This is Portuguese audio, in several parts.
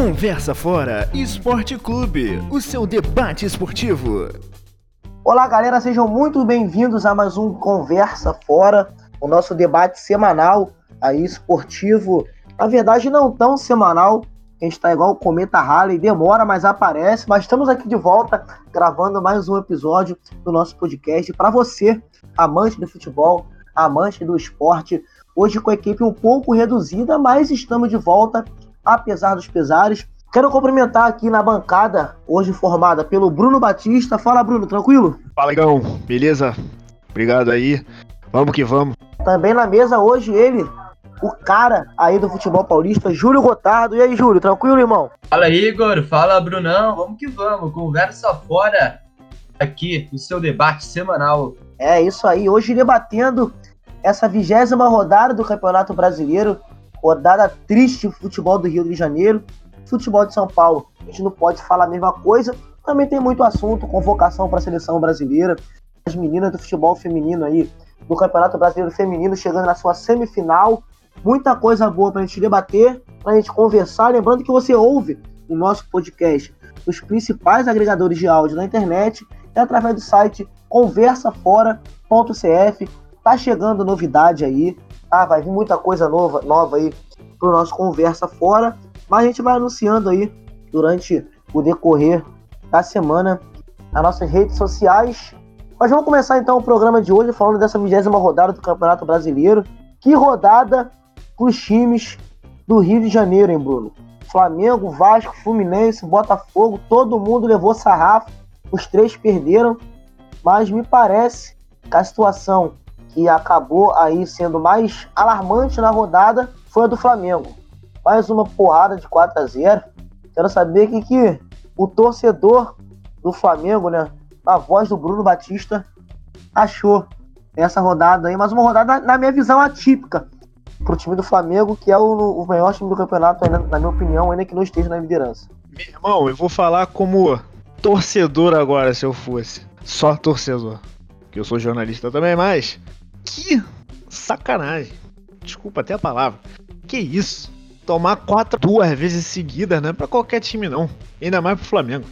Conversa Fora Esporte Clube, o seu debate esportivo. Olá galera, sejam muito bem-vindos a mais um Conversa Fora, o nosso debate semanal aí, esportivo. Na verdade não tão semanal, a gente tá igual o Cometa Halley, demora, mas aparece. Mas estamos aqui de volta, gravando mais um episódio do nosso podcast para você, amante do futebol, amante do esporte. Hoje com a equipe um pouco reduzida, mas estamos de volta, apesar dos pesares. Quero cumprimentar aqui na bancada, hoje formada pelo Bruno Batista. Fala, Bruno, tranquilo? Fala, Igão, beleza? Obrigado aí, vamos que vamos. Também na mesa hoje ele, o cara aí do futebol paulista, Júlio Gotardo. E aí, Júlio, tranquilo, irmão? Fala, Igor, fala, Brunão, vamos que vamos, Conversa Fora aqui, o seu debate semanal. É isso aí, hoje debatendo essa 20ª rodada do Campeonato Brasileiro, rodada triste do futebol do Rio de Janeiro, futebol de São Paulo. A gente não pode falar a mesma coisa, também tem muito assunto, convocação para a seleção brasileira, as meninas do futebol feminino aí, do Campeonato Brasileiro Feminino, chegando na sua semifinal, muita coisa boa para a gente debater, para a gente conversar. Lembrando que você ouve o nosso podcast nos principais agregadores de áudio na internet e através do site conversafora.cf. Tá chegando novidade aí, tá? Vai vir muita coisa nova aí pro nosso Conversa Fora, mas a gente vai anunciando aí durante o decorrer da semana nas nossas redes sociais. Mas vamos começar então o programa de hoje falando dessa 20ª rodada do Campeonato Brasileiro. Que rodada pros times do Rio de Janeiro, hein, Bruno? Flamengo, Vasco, Fluminense, Botafogo, todo mundo levou sarrafo, os três perderam, mas me parece que a situação que acabou aí sendo mais alarmante na rodada foi a do Flamengo. Mais uma porrada de 4-0. Quero saber o que o torcedor do Flamengo, né, na voz do Bruno Batista, achou nessa rodada aí. Mais uma rodada, na minha visão, atípica pro time do Flamengo, que é o maior time do campeonato, na minha opinião, ainda que não esteja na liderança. Meu irmão, eu vou falar como torcedor agora, se eu fosse. Só torcedor. Que eu sou jornalista também, mas... que sacanagem. Desculpa até a palavra. Que isso? Tomar 4 duas vezes seguidas não é pra qualquer time não. Ainda mais pro Flamengo.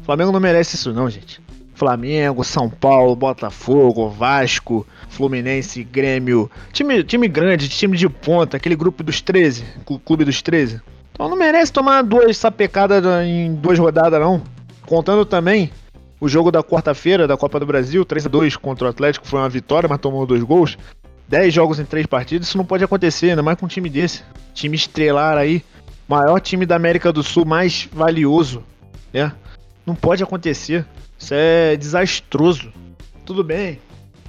O Flamengo não merece isso não, gente. Flamengo, São Paulo, Botafogo, Vasco, Fluminense, Grêmio. Time grande, time de ponta. Aquele grupo dos 13. Clube dos 13. Então não merece tomar 2 sapecadas em 2 rodadas não. Contando também... o jogo da quarta-feira da Copa do Brasil, 3-2 contra o Atlético, foi uma vitória, mas tomou 2 gols. 10 jogos em 3 partidas, isso não pode acontecer, ainda mais com um time desse. Time estrelar aí, maior time da América do Sul, mais valioso, né? Não pode acontecer, isso é desastroso. Tudo bem,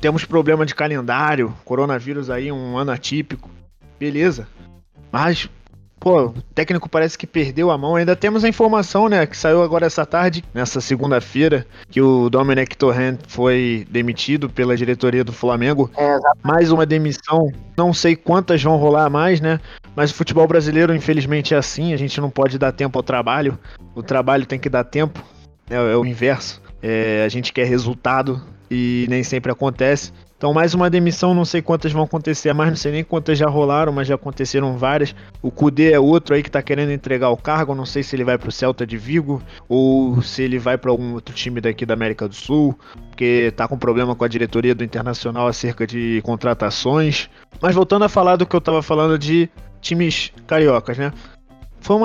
temos problema de calendário, coronavírus aí, um ano atípico, beleza. Mas, pô, o técnico parece que perdeu a mão. Ainda temos a informação, né, que saiu agora essa tarde, nessa segunda-feira, que o Domènec Torrent foi demitido pela diretoria do Flamengo. Mais uma demissão, não sei quantas vão rolar mais, né, mas o futebol brasileiro, infelizmente, é assim. A gente não pode dar tempo ao trabalho, o trabalho tem que dar tempo, é o inverso. A gente quer resultado e nem sempre acontece. Então mais uma demissão, não sei quantas vão acontecer, mas não sei nem quantas já rolaram, mas já aconteceram várias. O Coudet é outro aí que tá querendo entregar o cargo, não sei se ele vai pro Celta de Vigo ou se ele vai para algum outro time daqui da América do Sul, porque tá com problema com a diretoria do Internacional acerca de contratações. Mas voltando a falar do que eu tava falando de times cariocas, né? Foi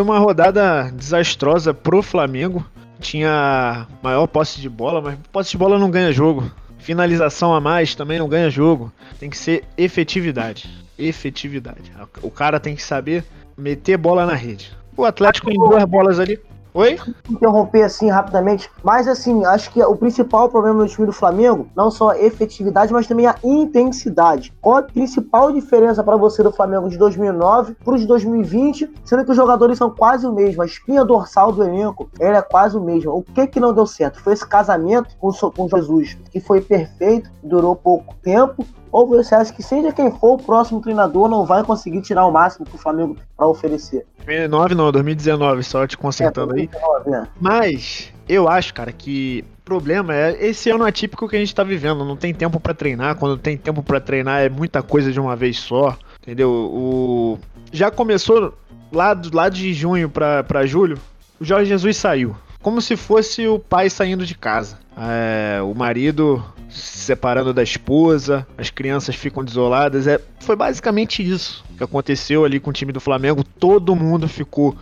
uma rodada desastrosa pro Flamengo, tinha maior posse de bola, mas posse de bola não ganha jogo. Finalização a mais também não ganha jogo. Tem que ser efetividade. Efetividade. O cara tem que saber meter bola na rede. O Atlético em 2 bolas ali. Oi? Interromper assim rapidamente. Mas assim, acho que o principal problema do time do Flamengo, não só a efetividade, mas também a intensidade. Qual a principal diferença para você do Flamengo de 2009 para os de 2020, sendo que os jogadores são quase o mesmo, a espinha dorsal do elenco, ela é quase o mesmo. O que não deu certo? Foi esse casamento com Jesus, que foi perfeito, durou pouco tempo? Ou você acha que seja quem for o próximo treinador não vai conseguir tirar o máximo que o Flamengo para oferecer? 2009 não, 2019, só te consertando 2019, aí. Né? Mas eu acho, cara, que o problema é esse ano atípico que a gente tá vivendo. Não tem tempo para treinar, quando tem tempo para treinar é muita coisa de uma vez só, entendeu? Já começou lá de junho para julho, o Jorge Jesus saiu. Como se fosse o pai saindo de casa. O marido se separando da esposa, as crianças ficam desoladas. Foi basicamente isso que aconteceu ali com o time do Flamengo. Todo mundo ficou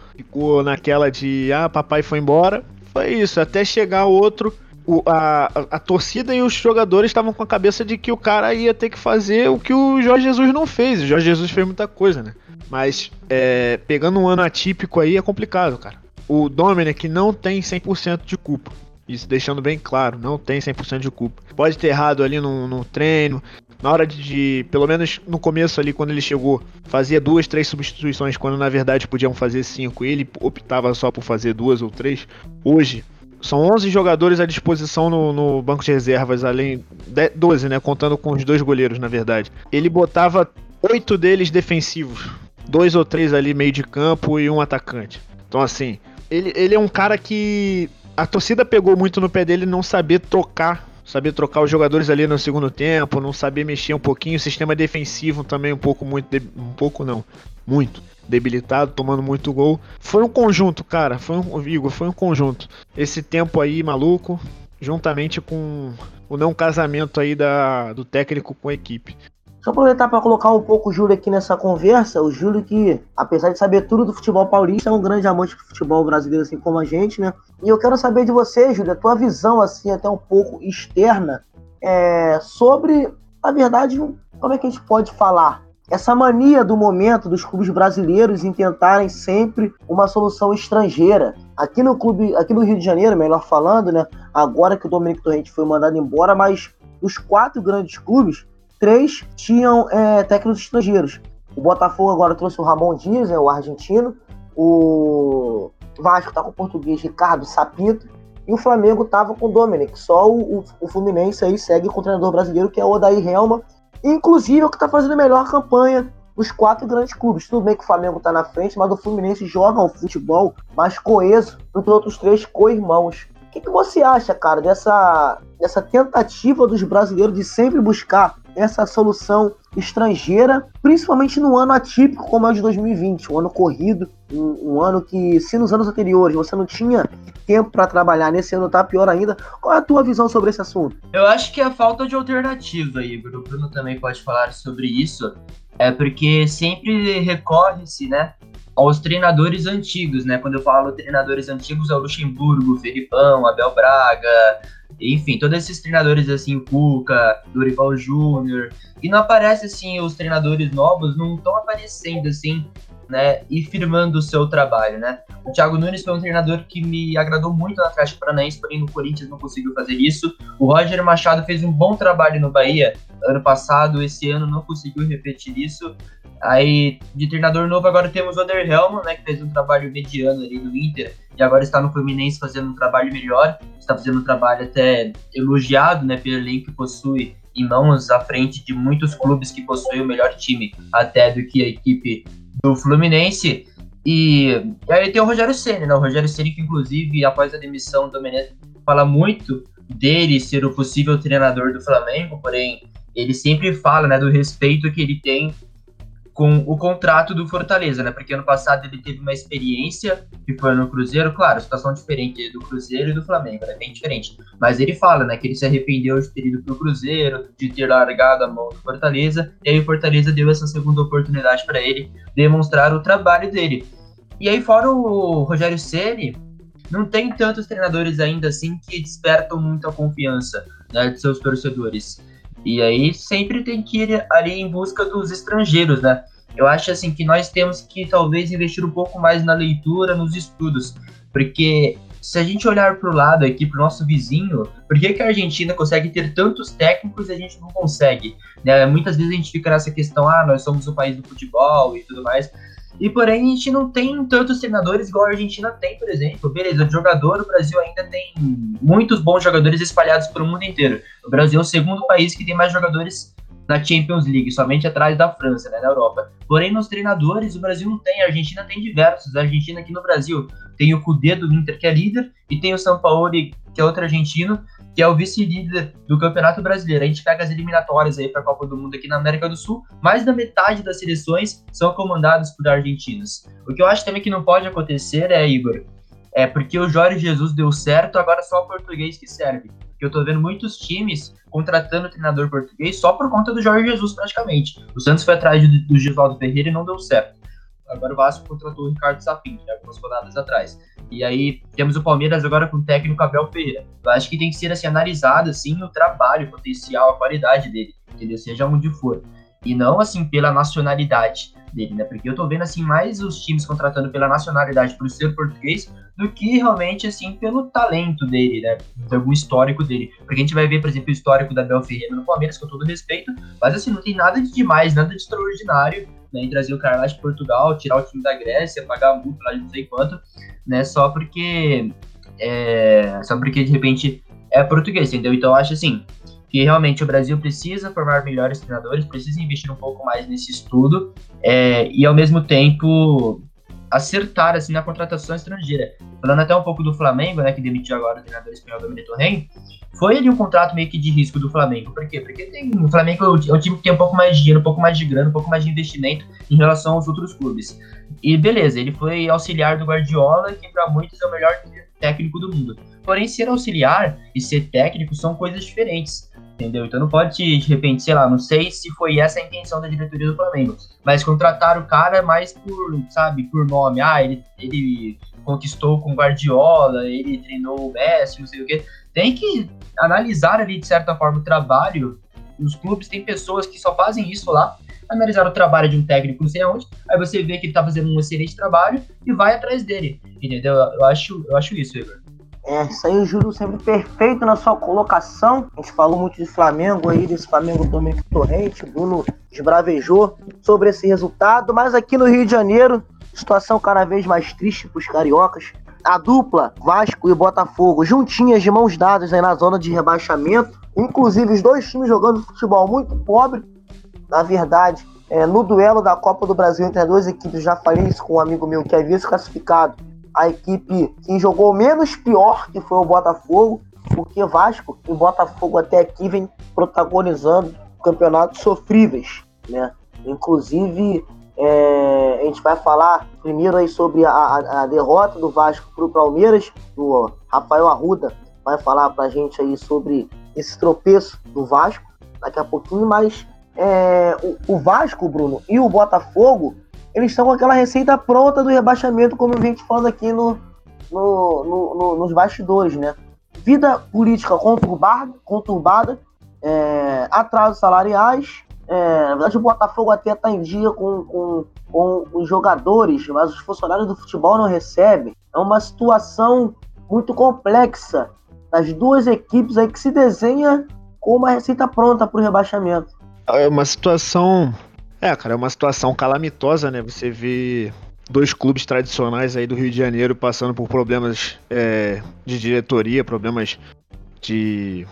naquela de, papai foi embora. Foi isso, até chegar outro. A torcida e os jogadores estavam com a cabeça de que o cara ia ter que fazer o que o Jorge Jesus não fez. O Jorge Jesus fez muita coisa, né? Mas pegando um ano atípico aí é complicado, cara. O Domènec não tem 100% de culpa. Isso deixando bem claro, não tem 100% de culpa. Pode ter errado ali no treino. Na hora de, pelo menos no começo ali, quando ele chegou, fazia 2, 3 substituições, quando na verdade podiam fazer 5. Ele optava só por fazer 2 ou 3. Hoje são 11 jogadores à disposição no banco de reservas, além de 12, né? Contando com os 2 goleiros, na verdade. Ele botava 8 deles defensivos, 2 ou 3 ali meio de campo e um atacante. Então, assim, ele é um cara que a torcida pegou muito no pé dele, não saber trocar os jogadores ali no segundo tempo, não saber mexer um pouquinho, o sistema defensivo também muito debilitado, tomando muito gol. Foi um conjunto, cara, foi um conjunto. Esse tempo aí maluco, juntamente com o não casamento aí do técnico com a equipe. Só aproveitar para colocar um pouco o Júlio aqui nessa conversa. O Júlio que, apesar de saber tudo do futebol paulista, é um grande amante do futebol brasileiro, assim como a gente, né? E eu quero saber de você, Júlio, a tua visão, assim, até um pouco externa, sobre, na verdade, como é que a gente pode falar? Essa mania do momento dos clubes brasileiros em tentarem sempre uma solução estrangeira. Aqui no Rio de Janeiro, melhor falando, né? Agora que o Domènec Torrent foi mandado embora, mas dos 4 grandes clubes, 3 tinham técnicos estrangeiros. O Botafogo agora trouxe o Ramón Díaz, o argentino. O Vasco está com o português Ricardo Sá Pinto. E o Flamengo estava com o Domènec. Só o Fluminense aí segue com o treinador brasileiro, que é o Odair Hellmann. Inclusive é o que está fazendo a melhor campanha dos 4 grandes clubes. Tudo bem que o Flamengo está na frente, mas o Fluminense joga um futebol mais coeso do que os outros 3 co-irmãos. O que você acha, cara, dessa tentativa dos brasileiros de sempre buscar essa solução estrangeira, principalmente num ano atípico como é o de 2020, um ano corrido, um ano que, se nos anos anteriores você não tinha tempo para trabalhar, nesse ano tá pior ainda. Qual é a tua visão sobre esse assunto? Eu acho que é a falta de alternativa, Igor. O Bruno também pode falar sobre isso, porque sempre recorre-se, né, aos treinadores antigos, né? Quando eu falo treinadores antigos, é o Luxemburgo, o Felipão, Abel Braga, enfim, todos esses treinadores assim, o Cuca, Dorival Júnior, e não aparece assim, os treinadores novos não estão aparecendo assim, né, e firmando o seu trabalho, né? O Thiago Nunes foi um treinador que me agradou muito na Atlético Paranaense, porém no Corinthians não conseguiu fazer isso. O Roger Machado fez um bom trabalho no Bahia ano passado, esse ano não conseguiu repetir isso. Aí, de treinador novo, agora temos o Odair Hellmann, né, que fez um trabalho mediano ali no Inter, e agora está no Fluminense fazendo um trabalho melhor, está fazendo um trabalho até elogiado, né, pelo elenco que possui em mãos, à frente de muitos clubes que possuem o melhor time até do que a equipe do Fluminense. E aí tem o Rogério Ceni, né, o Rogério Ceni que, inclusive, após a demissão do Domènec, fala muito dele ser o possível treinador do Flamengo, porém, ele sempre fala, né, do respeito que ele tem com o contrato do Fortaleza, né? Porque ano passado ele teve uma experiência que foi no Cruzeiro, claro, situação diferente do Cruzeiro e do Flamengo, né? Bem diferente. Mas ele fala, né, que ele se arrependeu de ter ido pro Cruzeiro, de ter largado a mão do Fortaleza, e aí o Fortaleza deu essa segunda oportunidade para ele demonstrar o trabalho dele. E aí, fora o Rogério Ceni, não tem tantos treinadores ainda assim que despertam muita confiança, né, de seus torcedores. E aí sempre tem que ir ali em busca dos estrangeiros, né? Eu acho assim que nós temos que talvez investir um pouco mais na leitura, nos estudos. Porque se a gente olhar para o lado aqui, para o nosso vizinho, por que a Argentina consegue ter tantos técnicos e a gente não consegue? Né? Muitas vezes a gente fica nessa questão, nós somos o país do futebol e tudo mais. E porém a gente não tem tantos treinadores igual a Argentina tem, por exemplo. Beleza, de jogador, o Brasil ainda tem muitos bons jogadores espalhados pelo mundo inteiro. O Brasil é o segundo país que tem mais jogadores na Champions League, somente atrás da França, né, na Europa. Porém, nos treinadores, o Brasil não tem, a Argentina tem diversos. A Argentina aqui no Brasil tem o Coudet do Inter, que é líder, e tem o Sampaoli, que é outro argentino. que é o vice-líder do Campeonato Brasileiro. A gente pega as eliminatórias aí para a Copa do Mundo aqui na América do Sul, mais da metade das seleções são comandadas por argentinos. O que eu acho também que não pode acontecer é, Igor, é porque o Jorge Jesus deu certo, agora só o português que serve. Porque eu tô vendo muitos times contratando treinador português só por conta do Jorge Jesus, praticamente. O Santos foi atrás do Givaldo Ferreira e não deu certo. Agora o Vasco contratou o Ricardo Sá Pinto, né, algumas rodadas atrás. E aí temos o Palmeiras agora com o técnico Abel Ferreira. Eu acho que tem que ser assim, analisado assim, o trabalho, o potencial, a qualidade dele, entendeu? Seja onde for. E não assim pela nacionalidade dele, né? Porque eu tô vendo assim mais os times contratando pela nacionalidade, por ser português, do que realmente assim pelo talento dele, né? De algum histórico dele. Porque a gente vai ver, por exemplo, o histórico da Abel Ferreira no Palmeiras, com todo respeito, mas assim, não tem nada de demais, nada de extraordinário, né? Em trazer o cara lá de Portugal, tirar o time da Grécia, pagar a multa lá de não sei quanto, né? Só porque de repente é português, entendeu? Então eu acho assim que realmente o Brasil precisa formar melhores treinadores, precisa investir um pouco mais nesse estudo e, ao mesmo tempo, acertar assim, na contratação estrangeira. Falando até um pouco do Flamengo, né, que demitiu agora o treinador espanhol Domènec Torrent, foi ali um contrato meio que de risco do Flamengo. Por quê? Porque o Flamengo é um time que tem um pouco mais de dinheiro, um pouco mais de grana, um pouco mais de investimento em relação aos outros clubes. E beleza, ele foi auxiliar do Guardiola, que para muitos é o melhor técnico do mundo. Porém, ser auxiliar e ser técnico são coisas diferentes. Entendeu? Então não pode, de repente, sei lá, não sei se foi essa a intenção da diretoria do Flamengo, mas contrataram o cara mais por, sabe, por nome. Ah, ele conquistou com o Guardiola, ele treinou o Messi, não sei o quê. Tem que analisar ali, de certa forma, o trabalho. Os clubes têm pessoas que só fazem isso lá, analisar o trabalho de um técnico não sei aonde, aí você vê que ele tá fazendo um excelente trabalho e vai atrás dele, entendeu? Eu acho isso, Igor. Isso aí, o Júlio sempre perfeito na sua colocação. A gente falou muito de Flamengo aí, desse Flamengo do Domènec Torrent, o Bruno esbravejou sobre esse resultado, mas aqui no Rio de Janeiro, situação cada vez mais triste para os cariocas. A dupla Vasco e Botafogo, juntinhas de mãos dadas aí na zona de rebaixamento, inclusive os dois times jogando futebol muito pobre, na verdade. No duelo da Copa do Brasil entre as duas equipes, já falei isso com um amigo meu que havia se classificado, a equipe que jogou menos pior, que foi o Botafogo, porque Vasco e Botafogo até aqui vem protagonizando campeonatos sofríveis, né? Inclusive, a gente vai falar primeiro aí sobre a derrota do Vasco para o Palmeiras. O Rafael Arruda vai falar para a gente aí sobre esse tropeço do Vasco daqui a pouquinho, mas o Vasco, Bruno, e o Botafogo, eles estão com aquela receita pronta do rebaixamento, como a gente fala aqui nos bastidores, né? Vida política conturbada, atrasos salariais. Na verdade, o Botafogo até está em dia com os jogadores, mas os funcionários do futebol não recebem. É uma situação muito complexa das duas equipes aí que se desenha com uma receita pronta para o rebaixamento. É uma situação... cara, é uma situação calamitosa, né? Você vê dois clubes tradicionais aí do Rio de Janeiro passando por problemas de diretoria, problemas de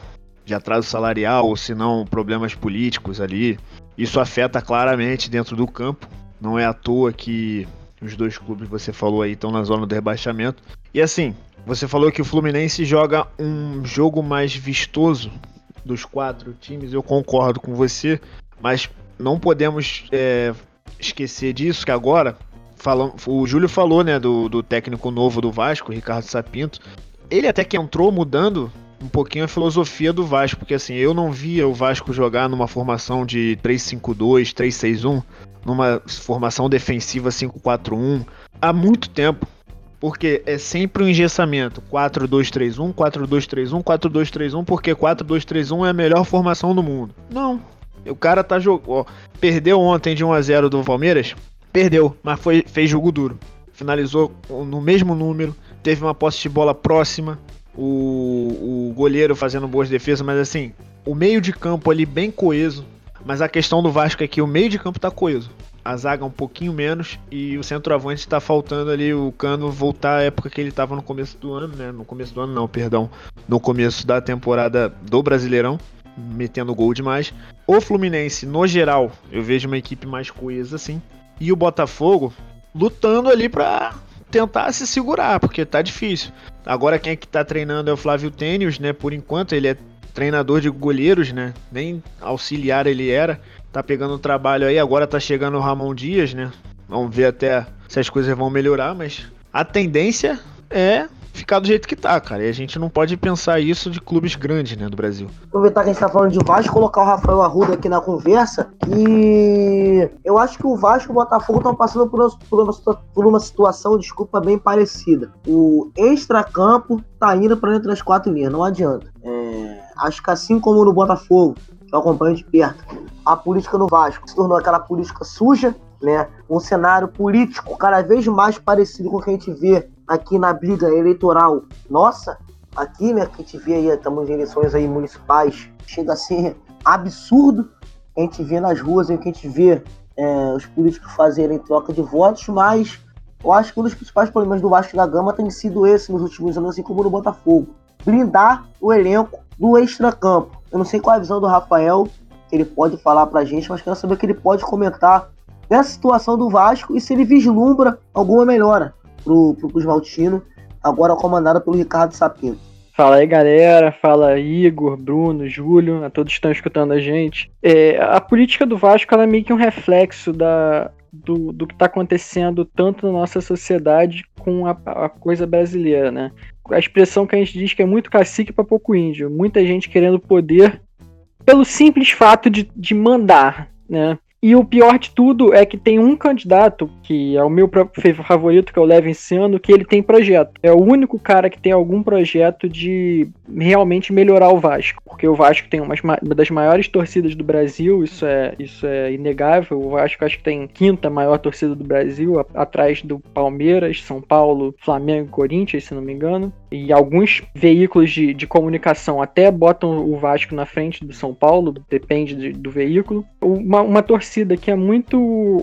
atraso salarial, ou se não, problemas políticos ali. Isso afeta claramente dentro do campo. Não é à toa que os dois clubes, você falou aí, estão na zona do rebaixamento. E assim, você falou que o Fluminense joga um jogo mais vistoso dos quatro times, eu concordo com você, mas... não podemos esquecer disso, que agora, o Júlio falou, né, do técnico novo do Vasco, Ricardo Sá Pinto. Ele até que entrou mudando um pouquinho a filosofia do Vasco, porque assim, eu não via o Vasco jogar numa formação de 3-5-2, 3-6-1, numa formação defensiva 5-4-1, há muito tempo, porque é sempre um engessamento, 4-2-3-1, 4-2-3-1, 4-2-3-1, porque 4-2-3-1 é a melhor formação do mundo. Não. O cara tá jogando, perdeu ontem de 1-0 do Palmeiras, perdeu, mas fez jogo duro. Finalizou no mesmo número, teve uma posse de bola próxima, o goleiro fazendo boas defesas, mas assim, o meio de campo ali bem coeso, mas a questão do Vasco é que o meio de campo tá coeso. A zaga um pouquinho menos e o centroavante tá faltando ali, o Cano voltar à época que ele tava no começo do ano, né? No começo da temporada do Brasileirão, metendo gol demais. O Fluminense, no geral, eu vejo uma equipe mais coesa assim, e o Botafogo lutando ali pra tentar se segurar, porque tá difícil. Agora quem é que tá treinando é o Flávio Tênis, né? Por enquanto ele é treinador de goleiros, né? Nem auxiliar ele era. Tá pegando um trabalho aí, agora tá chegando o Ramón Díaz, né? Vamos ver até se as coisas vão melhorar, mas a tendência é ficar do jeito que tá, cara. E a gente não pode pensar isso de clubes grandes, né, do Brasil. Aproveitar que a gente tá falando de Vasco, colocar o Rafael Arruda aqui na conversa. E eu acho que o Vasco e o Botafogo estão passando por uma situação, desculpa, bem parecida. O extracampo tá indo pra dentro das quatro linhas, não adianta. Acho que assim como no Botafogo, que eu acompanho de perto, a política no Vasco se tornou aquela política suja, né? Um cenário político cada vez mais parecido com o que a gente vê aqui na briga eleitoral nossa, aqui, né, que a gente vê aí, estamos em eleições aí municipais, chega a ser absurdo, a gente vê nas ruas, o que a gente vê os políticos fazerem troca de votos, mas eu acho que um dos principais problemas do Vasco da Gama tem sido esse nos últimos anos, assim como no Botafogo, blindar o elenco do extracampo. Eu não sei qual é a visão do Rafael, que ele pode falar pra gente, mas quero saber o que ele pode comentar dessa situação do Vasco e se ele vislumbra alguma melhora pro Valtino, agora comandado pelo Ricardo Sá Pinto. Fala aí, galera, fala Igor, Bruno, Júlio, a todos que estão escutando a gente. A política do Vasco ela é meio que um reflexo do que está acontecendo tanto na nossa sociedade com a coisa brasileira, né? A expressão que a gente diz que é muito cacique para pouco índio, muita gente querendo poder pelo simples fato de mandar, né? E o pior de tudo é que tem um candidato, que é o meu favorito, que é o Leven Siano, que ele tem projeto. É o único cara que tem algum projeto de realmente melhorar o Vasco. Porque o Vasco tem uma das maiores torcidas do Brasil, isso é inegável. O Vasco acho que tem a quinta maior torcida do Brasil, atrás do Palmeiras, São Paulo, Flamengo e Corinthians, se não me engano. E alguns veículos de comunicação até botam o Vasco na frente do São Paulo, depende do veículo. Uma torcida que é muito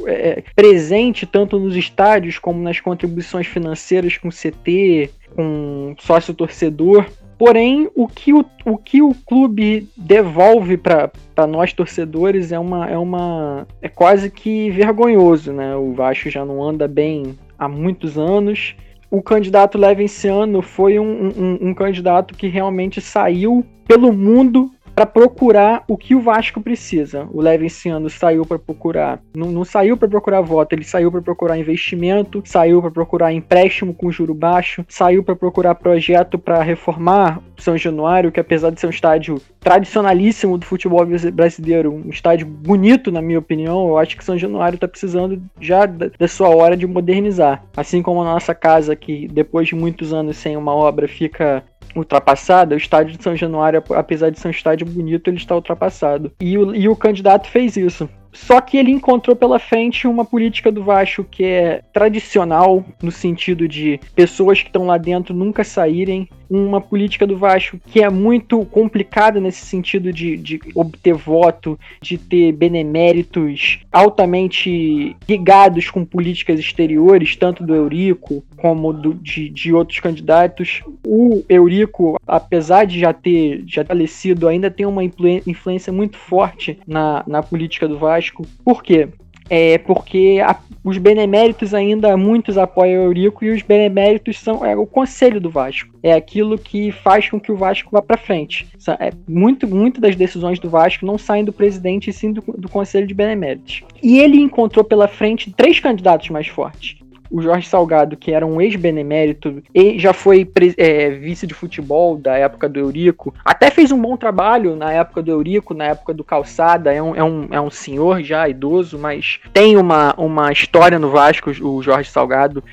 presente tanto nos estádios como nas contribuições financeiras com CT, com sócio-torcedor. Porém, o que o clube devolve para nós torcedores é quase que vergonhoso, né? O Vasco já não anda bem há muitos anos. O candidato Leven Siano foi um candidato que realmente saiu pelo mundo para procurar o que o Vasco precisa. O Leven Siano saiu para procurar, não saiu para procurar voto, ele saiu para procurar investimento, saiu para procurar empréstimo com juro baixo, saiu para procurar projeto para reformar São Januário, que apesar de ser um estádio tradicionalíssimo do futebol brasileiro, um estádio bonito, na minha opinião, eu acho que São Januário está precisando já da sua hora de modernizar. Assim como a nossa casa, que depois de muitos anos sem uma obra fica ultrapassada, o estádio de São Januário, apesar de ser um estádio bonito, ele está ultrapassado. E o candidato fez isso. Só que ele encontrou pela frente uma política do Vasco que é tradicional, no sentido de pessoas que estão lá dentro nunca saírem. Uma política do Vasco que é muito complicada nesse sentido de obter voto, de ter beneméritos altamente ligados com políticas exteriores, tanto do Eurico como de outros candidatos. O Eurico, apesar de já ter falecido, ainda tem uma influência muito forte na política do Vasco. Por quê? Porque os beneméritos ainda muitos apoiam o Eurico e os beneméritos são o conselho do Vasco. É aquilo que faz com que o Vasco vá para frente. Muito das decisões do Vasco não saem do presidente e sim do conselho de beneméritos. E ele encontrou pela frente três candidatos mais fortes. O Jorge Salgado, que era um ex-benemérito, e já foi vice de futebol da época do Eurico, até fez um bom trabalho na época do Eurico, na época do Calçada, é um senhor já idoso, mas tem uma história no Vasco, o Jorge Salgado.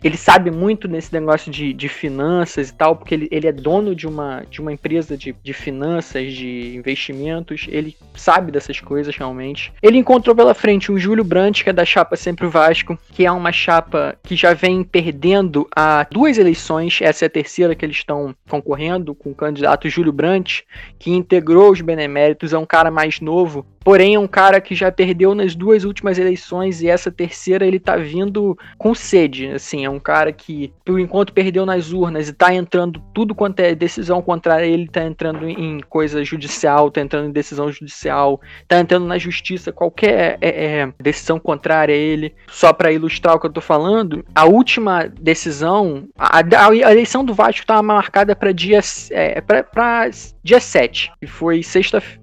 Ele sabe muito nesse negócio de finanças e tal, porque ele é dono de uma empresa de finanças, de investimentos. Ele sabe dessas coisas realmente. Ele encontrou pela frente o Júlio Brant, que é da chapa Sempre Vasco, que é uma chapa que já vem perdendo há duas eleições. Essa é a terceira que eles estão concorrendo com o candidato Júlio Brant, que integrou os beneméritos, é um cara mais novo. Porém, é um cara que já perdeu nas duas últimas eleições e essa terceira ele tá vindo com sede, assim, é um cara que, por enquanto, perdeu nas urnas e tá entrando tudo quanto é decisão contrária, ele tá entrando em coisa judicial, tá entrando em decisão judicial, tá entrando na justiça, qualquer decisão contrária a ele. Só pra ilustrar o que eu tô falando, a última decisão, a eleição do Vasco tava marcada pra dia 7, que foi sexta-feira,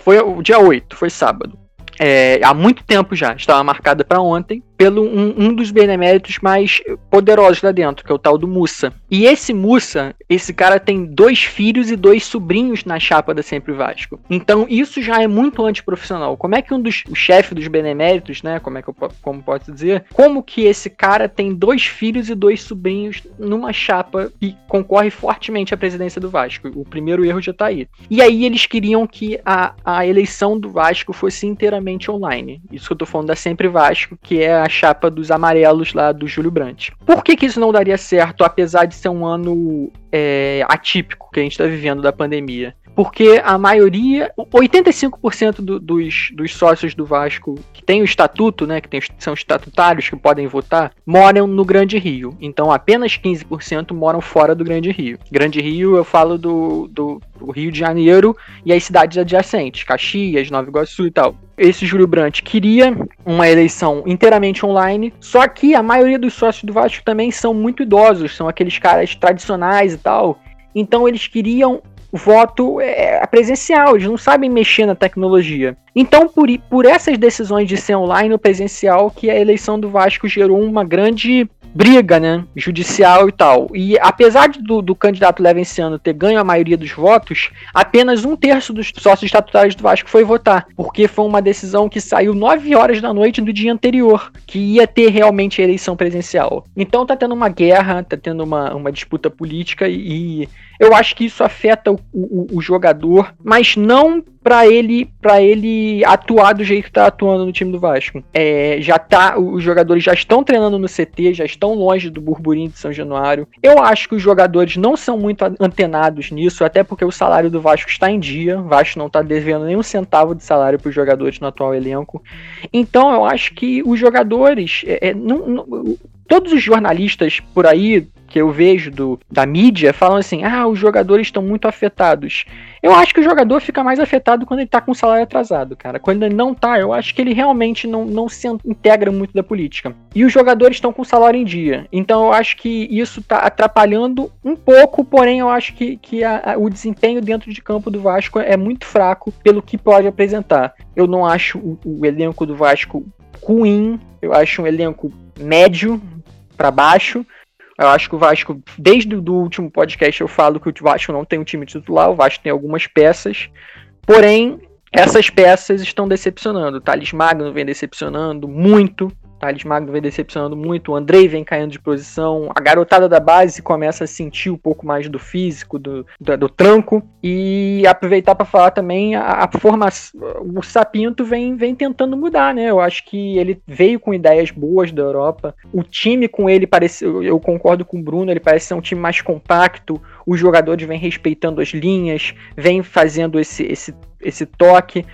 foi o dia 8, foi sábado. Há muito tempo já, estava marcada para ontem, pelo um dos beneméritos mais poderosos lá dentro, que é o tal do Mussa. E esse Mussa, esse cara tem 2 filhos e 2 sobrinhos na chapa da Sempre Vasco. Então isso já é muito antiprofissional. Como é que o chefe dos beneméritos, né, como pode dizer, como que esse cara tem 2 filhos e 2 sobrinhos numa chapa que concorre fortemente à presidência do Vasco? O primeiro erro já tá aí. E aí eles queriam que a eleição do Vasco fosse inteiramente online. Isso que eu tô falando da Sempre Vasco, que é a chapa dos amarelos lá do Júlio Brant. Por que isso não daria certo, apesar de ser um ano atípico que a gente está vivendo da pandemia? Porque a maioria, 85% dos sócios do Vasco que tem o estatuto, né, são estatutários que podem votar, moram no Grande Rio. Então apenas 15% moram fora do Grande Rio. Grande Rio, eu falo do Rio de Janeiro e as cidades adjacentes, Caxias, Nova Iguaçu e tal. Esse Júlio Brant queria uma eleição inteiramente online, só que a maioria dos sócios do Vasco também são muito idosos, são aqueles caras tradicionais e tal. Então eles queriam voto presencial, eles não sabem mexer na tecnologia. Então, por essas decisões de ser online ou presencial, que a eleição do Vasco gerou uma grande briga, né, judicial e tal. E apesar do candidato Leven Siano ter ganho a maioria dos votos, apenas 1/3 dos sócios estatutários do Vasco foi votar, porque foi uma decisão que saiu 9 horas da noite do dia anterior, que ia ter realmente a eleição presencial. Então tá tendo uma guerra, tá tendo uma disputa política e eu acho que isso afeta o jogador, mas não para ele atuar do jeito que tá atuando no time do Vasco. Os jogadores já estão treinando no CT, já estão longe do burburinho de São Januário. Eu acho que os jogadores não são muito antenados nisso, até porque o salário do Vasco está em dia, o Vasco não está devendo nenhum centavo de salário para os jogadores no atual elenco. Então eu acho que os jogadores, todos os jornalistas por aí que eu vejo da mídia falam assim, os jogadores estão muito afetados. Eu acho que o jogador fica mais afetado quando ele tá com o salário atrasado, cara. Quando ele não tá, eu acho que ele realmente não se integra muito da política. E os jogadores estão com o salário em dia. Então eu acho que isso tá atrapalhando um pouco, porém eu acho que o desempenho dentro de campo do Vasco é muito fraco pelo que pode apresentar. Eu não acho o elenco do Vasco ruim, eu acho um elenco médio pra baixo. Eu acho que o Vasco, desde o último podcast eu falo que o Vasco não tem um time titular, o Vasco tem algumas peças, porém, essas peças estão decepcionando. Thales Magno vem decepcionando muito, o Andrei vem caindo de posição, a garotada da base começa a sentir um pouco mais do físico, do tranco, e aproveitar para falar também a formação. O Sá Pinto vem tentando mudar, né? Eu acho que ele veio com ideias boas da Europa, o time com ele parece, eu concordo com o Bruno, ele parece ser um time mais compacto, os jogadores vêm respeitando as linhas, vêm fazendo esse toque,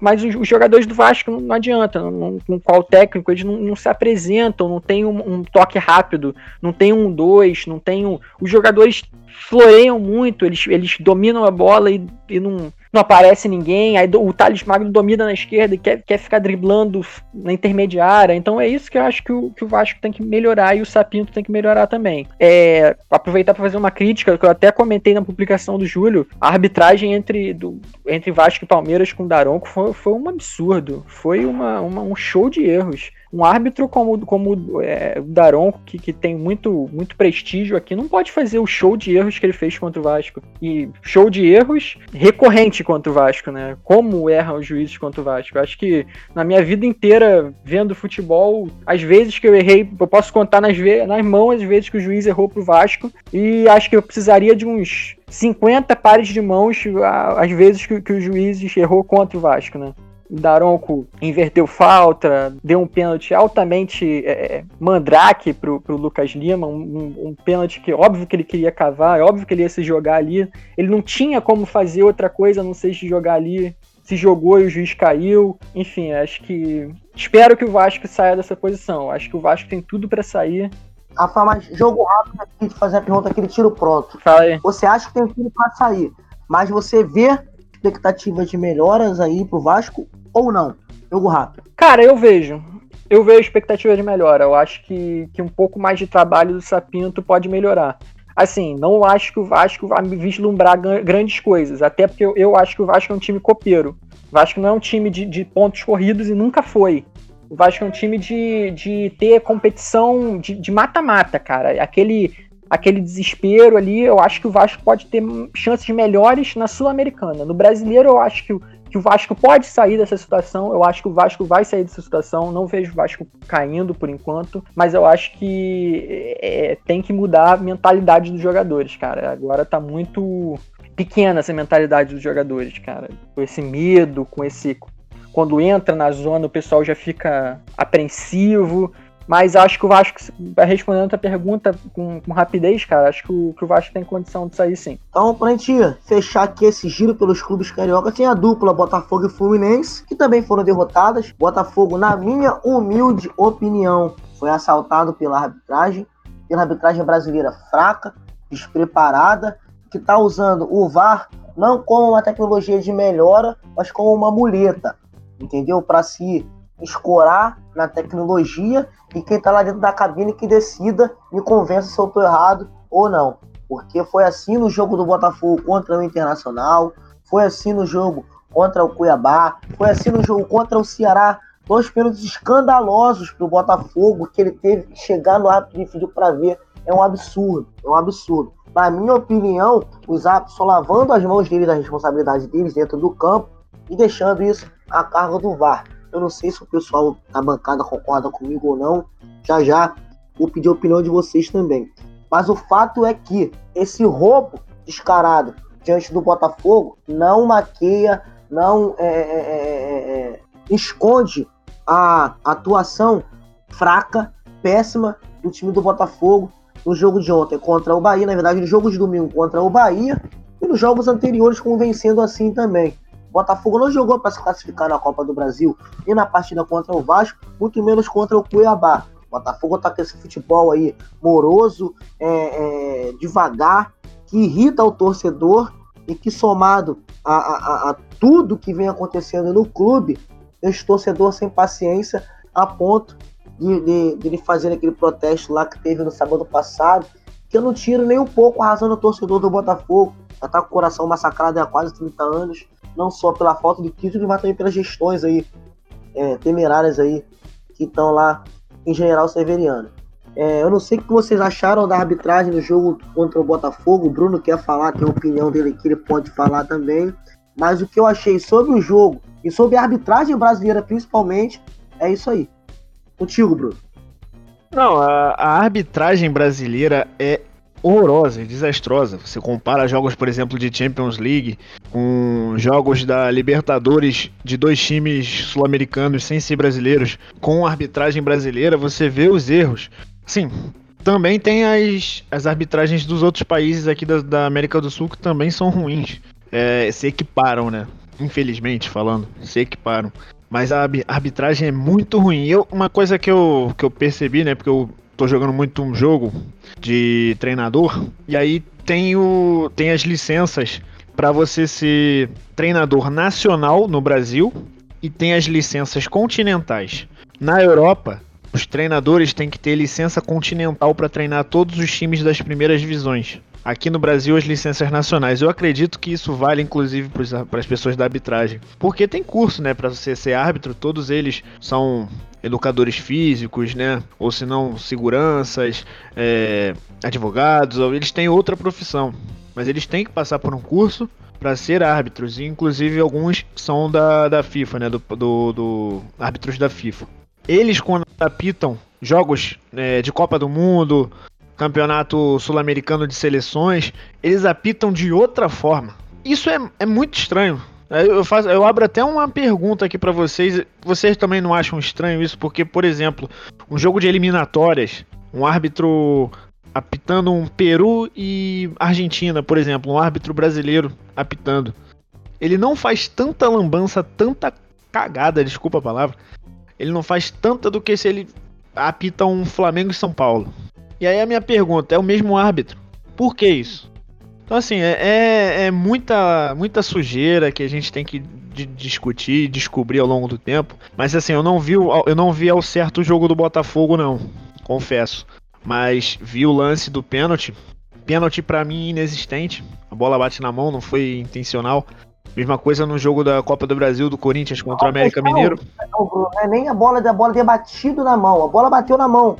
mas os jogadores do Vasco não adianta, com qual técnico eles não se apresentam, não tem um toque rápido, não tem um 2, não tem um... Os jogadores floreiam muito, eles dominam a bola e não aparece ninguém, aí o Thales Magno domina na esquerda e quer ficar driblando na intermediária. Então é isso que eu acho que o Vasco tem que melhorar e o Sá Pinto tem que melhorar também. Aproveitar para fazer uma crítica, que eu até comentei na publicação do Júlio, a arbitragem entre Vasco e Palmeiras com o Daronco foi um absurdo, foi um show de erros. Um árbitro como o Daronco, que tem muito, muito prestígio aqui, não pode fazer o show de erros que ele fez contra o Vasco. E show de erros recorrente contra o Vasco, né? Como erram os juízes contra o Vasco. Eu acho que na minha vida inteira, vendo futebol, as vezes que eu errei, eu posso contar nas mãos as vezes que o juiz errou pro Vasco. E acho que eu precisaria de uns 50 pares de mãos às vezes que o juiz errou contra o Vasco, né? Daronco inverteu falta, deu um pênalti altamente mandrake pro Lucas Lima, um pênalti que óbvio que ele queria cavar, é óbvio que ele ia se jogar ali, ele não tinha como fazer outra coisa a não ser se jogar ali, se jogou e o juiz caiu. Enfim, acho que... espero que o Vasco saia dessa posição. Acho que o Vasco tem tudo pra sair. Rafa, mas jogo rápido aqui de fazer a pergunta, aquele tiro pronto. Fala aí. Você acha que tem tudo pra sair, mas você vê expectativas de melhoras aí pro Vasco ou não? Jogo rápido. Cara, eu vejo expectativa de melhora. Eu acho que um pouco mais de trabalho do Sapinto pode melhorar. Assim, não acho que o Vasco vai vislumbrar grandes coisas, até porque eu acho que o Vasco é um time copeiro. O Vasco não é um time de pontos corridos e nunca foi. O Vasco é um time de ter competição de mata-mata, cara. Aquele desespero ali, eu acho que o Vasco pode ter chances melhores na Sul-Americana. No Brasileiro, eu acho que o Vasco pode sair dessa situação, eu acho que o Vasco vai sair dessa situação, não vejo o Vasco caindo por enquanto, mas eu acho que tem que mudar a mentalidade dos jogadores, cara. Agora tá muito pequena essa mentalidade dos jogadores, cara. Com esse medo, quando entra na zona o pessoal já fica apreensivo, mas acho que o Vasco, respondendo a pergunta com rapidez, cara, acho que o Vasco tem condição de sair sim. Então, pra gente fechar aqui esse giro pelos clubes carioca, tem a dupla Botafogo e Fluminense, que também foram derrotadas. Botafogo, na minha humilde opinião, foi assaltado pela arbitragem brasileira fraca, despreparada, que tá usando o VAR não como uma tecnologia de melhora, mas como uma muleta, entendeu? Pra se escorar na tecnologia e quem tá lá dentro da cabine que decida, me convença se eu tô errado ou não. Porque foi assim no jogo do Botafogo contra o Internacional, foi assim no jogo contra o Cuiabá, foi assim no jogo contra o Ceará. 2 pênaltis escandalosos pro Botafogo que ele teve que chegar no árbitro e pedir pra ver. É um absurdo. Na minha opinião, os árbitros só lavando as mãos deles da responsabilidade deles dentro do campo e deixando isso a cargo do VAR. Eu não sei se o pessoal da bancada concorda comigo ou não. Já vou pedir a opinião de vocês também. Mas o fato é que esse roubo descarado diante do Botafogo não maqueia, não esconde a atuação fraca, péssima do time do Botafogo no jogo de ontem contra o Bahia. Na verdade, no jogo de domingo contra o Bahia e nos jogos anteriores convencendo assim também. O Botafogo não jogou para se classificar na Copa do Brasil e na partida contra o Vasco, muito menos contra o Cuiabá. O Botafogo está com esse futebol aí moroso, devagar, que irrita o torcedor e que, somado a tudo que vem acontecendo no clube, deixa o torcedor sem paciência a ponto de ele fazer aquele protesto lá que teve no sábado passado, que eu não tiro nem um pouco a razão do torcedor do Botafogo. Já está com o coração massacrado há quase 30 anos. Não só pela falta de título, mas também pelas gestões aí, temerárias aí, que estão lá em General Severiano. Eu não sei o que vocês acharam da arbitragem do jogo contra o Botafogo. O Bruno quer falar, tem a opinião dele que ele pode falar também. Mas o que eu achei sobre o jogo e sobre a arbitragem brasileira principalmente, é isso aí. Contigo, Bruno. Não, a arbitragem brasileira é horrorosa e desastrosa. Você compara jogos, por exemplo, de Champions League com jogos da Libertadores de 2 times sul-americanos sem ser brasileiros com a arbitragem brasileira, você vê os erros. Sim, também tem as arbitragens dos outros países aqui da América do Sul que também são ruins. Se equiparam, né? Infelizmente falando, se equiparam. Mas a arbitragem é muito ruim. Uma coisa que eu percebi, né? Porque eu tô jogando muito um jogo de treinador, e aí tem as licenças para você ser treinador nacional no Brasil, e tem as licenças continentais. Na Europa, os treinadores têm que ter licença continental para treinar todos os times das primeiras divisões. Aqui no Brasil, as licenças nacionais. Eu acredito que isso vale, inclusive, para as pessoas da arbitragem. Porque tem curso, né? Para você ser árbitro, todos eles são educadores físicos, né? Ou se não, seguranças, advogados. Eles têm outra profissão. Mas eles têm que passar por um curso para ser árbitros. E, inclusive, alguns são da FIFA, né? Do árbitros da FIFA. Eles, quando apitam jogos de Copa do Mundo, Campeonato Sul-Americano de Seleções, eles apitam de outra forma. Isso é muito estranho. Eu abro até uma pergunta aqui para vocês. Vocês também não acham estranho isso? Porque, por exemplo, um jogo de eliminatórias, um árbitro apitando um Peru e Argentina, por exemplo, um árbitro brasileiro apitando. Ele não faz tanta lambança, tanta cagada, desculpa a palavra. Ele não faz tanta do que se ele apita um Flamengo e São Paulo. E aí a minha pergunta, é o mesmo árbitro? Por que isso? Então assim, é muita sujeira que a gente tem que discutir e descobrir ao longo do tempo. Mas assim, eu não vi ao certo o jogo do Botafogo não, confesso. Mas vi o lance do pênalti. Pênalti pra mim inexistente. A bola bate na mão, não foi intencional. Mesma coisa no jogo da Copa do Brasil, do Corinthians contra o América Mineiro. Não, Bruno, não é nem a bola ter batido na mão. A bola bateu na mão.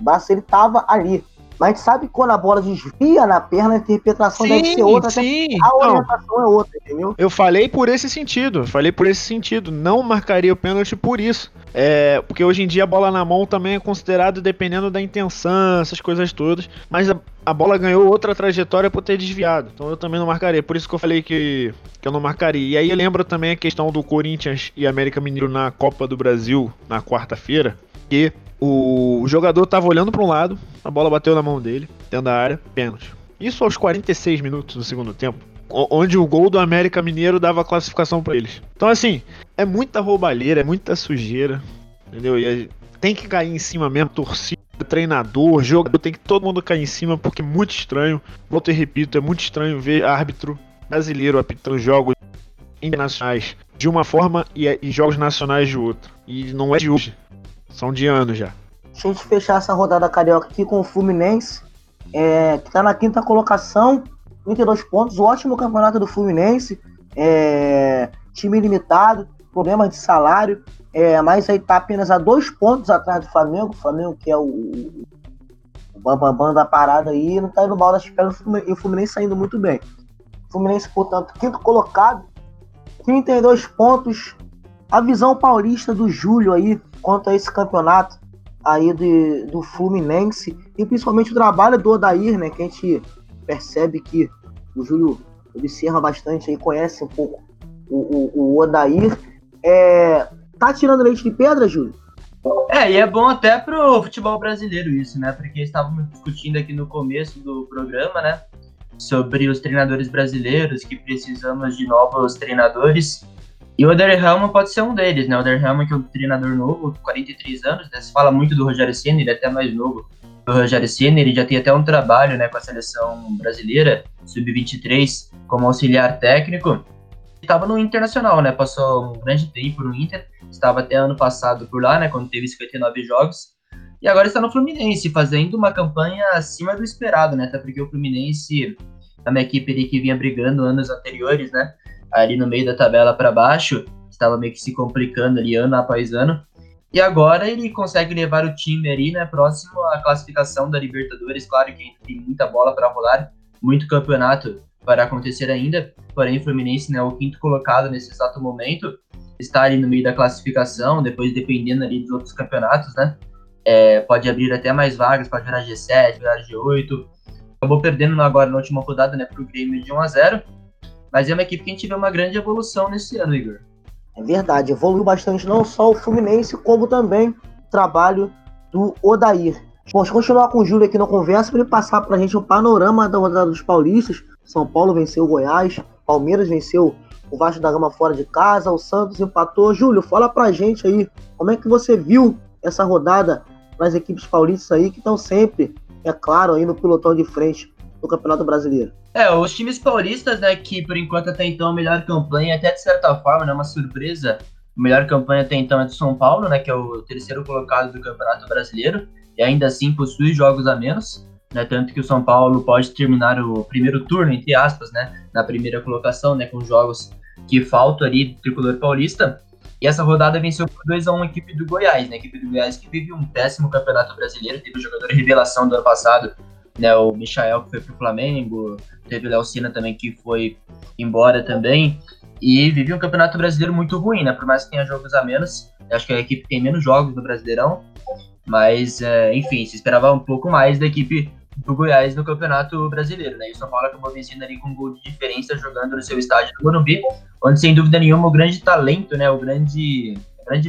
O braço, ele tava ali. Mas sabe quando a bola desvia na perna, a interpretação deve ser outra. Sim. A orientação é outra, entendeu? Eu falei por esse sentido. Não marcaria o pênalti por isso. É, porque hoje em dia a bola na mão também é considerada dependendo da intenção, essas coisas todas. Mas a bola ganhou outra trajetória por ter desviado. Então eu também não marcaria. Por isso que eu falei que eu não marcaria. E aí lembra também a questão do Corinthians e América Mineiro na Copa do Brasil, na quarta-feira, que... O jogador tava olhando para um lado, a bola bateu na mão dele, dentro da área, pênalti. Isso aos 46 minutos do segundo tempo, onde o gol do América Mineiro dava classificação para eles. Então assim, é muita roubalheira, é muita sujeira, entendeu? E tem que cair em cima mesmo, torcida, treinador, jogador, tem que todo mundo cair em cima, porque é muito estranho. Volto e repito, é muito estranho ver árbitro brasileiro apitando jogos internacionais de uma forma e jogos nacionais de outra. E não é de hoje. São de anos já. Deixa a gente fechar essa rodada carioca aqui com o Fluminense, que está na quinta colocação, 32 pontos, ótimo campeonato do Fluminense, time limitado, problemas de salário, mas aí está apenas a 2 pontos atrás do Flamengo. O Flamengo, que é o bambambam da parada aí, não está indo mal das pernas, e o Fluminense está indo muito bem. O Fluminense, portanto, quinto colocado, 32 pontos. A visão paulista do Júlio aí, quanto a esse campeonato aí do Fluminense, e principalmente o trabalho do Odair, né, que a gente percebe que o Júlio observa bastante aí, conhece um pouco o Odair. Tá tirando leite de pedra, Júlio? E é bom até pro futebol brasileiro isso, né, porque estávamos discutindo aqui no começo do programa, né, sobre os treinadores brasileiros, que precisamos de novos treinadores. E o Odair Hellmann pode ser um deles, né? O Odair Hellmann, que é um treinador novo, 43 anos, né? Se fala muito do Rogério Ceni, ele é até mais novo do Rogério Ceni, ele já tem até um trabalho, né, com a seleção brasileira, sub-23, como auxiliar técnico. Ele estava no Internacional, né? Passou um grande tempo no Inter, estava até ano passado por lá, né? Quando teve 59 jogos. E agora está no Fluminense, fazendo uma campanha acima do esperado, né? Até porque o Fluminense, a minha equipe ali que vinha brigando anos anteriores, né? Ali no meio da tabela para baixo, estava meio que se complicando ali ano após ano, e agora ele consegue levar o time ali, né, próximo à classificação da Libertadores. Claro que ainda tem muita bola para rolar, muito campeonato para acontecer ainda, porém o Fluminense, né, o quinto colocado nesse exato momento, está ali no meio da classificação, depois dependendo ali dos outros campeonatos, né, pode abrir até mais vagas, pode virar G7, virar G8, acabou perdendo agora na última rodada, né, para o Grêmio de 1-0, mas é uma equipe que a gente vê uma grande evolução nesse ano, Igor. É verdade, evoluiu bastante não só o Fluminense, como também o trabalho do Odair. Bom, deixa eu continuar com o Júlio aqui na conversa para ele passar para a gente um panorama da rodada dos paulistas. São Paulo venceu o Goiás, Palmeiras venceu o Vasco da Gama fora de casa, o Santos empatou. Júlio, fala para a gente aí, como é que você viu essa rodada nas equipes paulistas aí, que estão sempre, é claro, aí no pelotão de frente do Campeonato Brasileiro? Os times paulistas, né, que por enquanto até então a melhor campanha, até de certa forma, né, uma surpresa, a melhor campanha até então é do São Paulo, né, que é o terceiro colocado do Campeonato Brasileiro, e ainda assim possui jogos a menos, né, tanto que o São Paulo pode terminar o primeiro turno, entre aspas, né, na primeira colocação, né, com jogos que faltam ali do tricolor paulista. E essa rodada venceu por 2-1 a equipe do Goiás, né, a equipe do Goiás que vive um péssimo Campeonato Brasileiro, teve o jogador de revelação do ano passado, né, o Michael, que foi pro Flamengo, teve o Léo Sina também, que foi embora também, e vive um Campeonato Brasileiro muito ruim, né, por mais que tenha jogos a menos, acho que a equipe tem menos jogos no Brasileirão, mas, enfim, se esperava um pouco mais da equipe do Goiás no Campeonato Brasileiro, né, e o São Paulo acabou vencendo ali com um gol de diferença, jogando no seu estádio do Morumbi, onde, sem dúvida nenhuma, o grande talento, né, a grande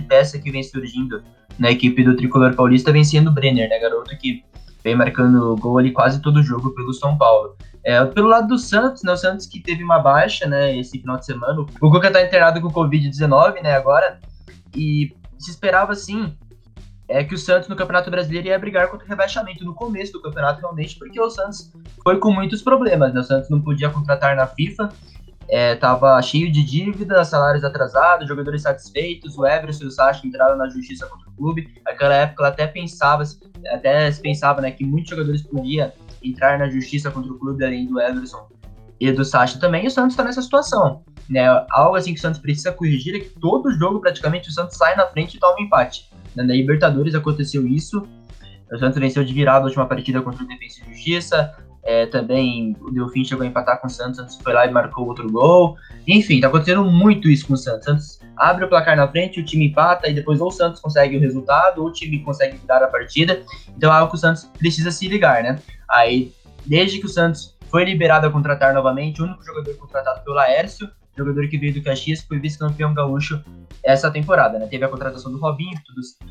peça que vem surgindo na equipe do Tricolor Paulista vem sendo o Brenner, né, garoto que vem marcando gol ali quase todo jogo pelo São Paulo. Pelo lado do Santos, né, o Santos que teve uma baixa, né, esse final de semana, o Cuca tá internado com Covid-19, né, agora, e se esperava, assim, que o Santos no Campeonato Brasileiro ia brigar contra o rebaixamento no começo do campeonato, realmente, porque o Santos foi com muitos problemas, né, o Santos não podia contratar na FIFA, tava cheio de dívida, salários atrasados, jogadores satisfeitos, o Everson e o Sacha entraram na justiça contra o clube. Naquela época ela até se pensava, né, que muitos jogadores podiam entrar na justiça contra o clube, além do Everson e do Sacha também, e o Santos está nessa situação, né? Algo assim que o Santos precisa corrigir é que todo jogo praticamente o Santos sai na frente e toma um empate. Na Libertadores aconteceu isso, o Santos venceu de virada a última partida contra o Defensa e Justiça. Também o Delfim chegou a empatar com o Santos foi lá e marcou outro gol. Enfim, tá acontecendo muito isso com o Santos. O Santos abre o placar na frente, o time empata e depois ou o Santos consegue o resultado ou o time consegue virar a partida. Então é algo que o Santos precisa se ligar, né? Aí, desde que o Santos foi liberado a contratar novamente, o único jogador contratado pelo Laércio, jogador que veio do Caxias, foi vice-campeão gaúcho essa temporada, né? Teve a contratação do Robinho,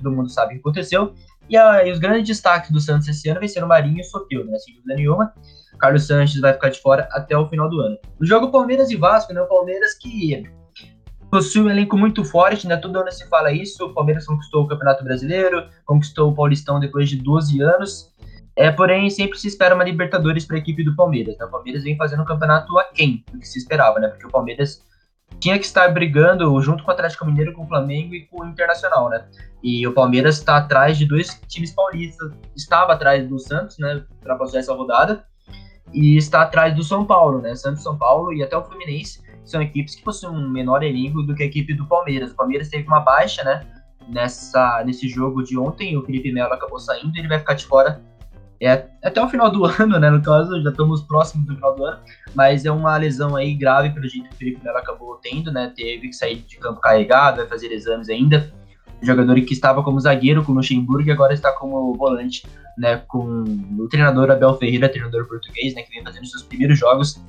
todo mundo sabe o que aconteceu. E aí, os grandes destaques do Santos esse ano vai ser o Marinho e o Soteldo, né? Sem dúvida nenhuma. O Carlos Sanches vai ficar de fora até o final do ano. No jogo Palmeiras e Vasco, né? O Palmeiras que possui um elenco muito forte, né? Todo ano se fala isso. O Palmeiras conquistou o Campeonato Brasileiro, conquistou o Paulistão depois de 12 anos. Porém, sempre se espera uma Libertadores para a equipe do Palmeiras, né? O Palmeiras vem fazendo um campeonato aquém do que se esperava, né? Porque o Palmeiras tinha que estar brigando junto com o Atlético Mineiro, com o Flamengo e com o Internacional, né? E o Palmeiras está atrás de dois times paulistas, estava atrás do Santos, né, para passar essa rodada, e está atrás do São Paulo, né? Santos, São Paulo e até o Fluminense são equipes que possuem um menor elenco do que a equipe do Palmeiras. O Palmeiras teve uma baixa, né, nesse jogo de ontem, o Felipe Melo acabou saindo e ele vai ficar de fora até o final do ano, né? No caso, já estamos próximos do final do ano, mas é uma lesão aí grave pelo jeito que o Felipe Melo acabou tendo, né? Teve que sair de campo carregado, vai fazer exames ainda. O jogador que estava como zagueiro com o Luxemburgo e agora está como volante, né? Com o treinador Abel Ferreira, treinador português, né? Que vem fazendo seus primeiros jogos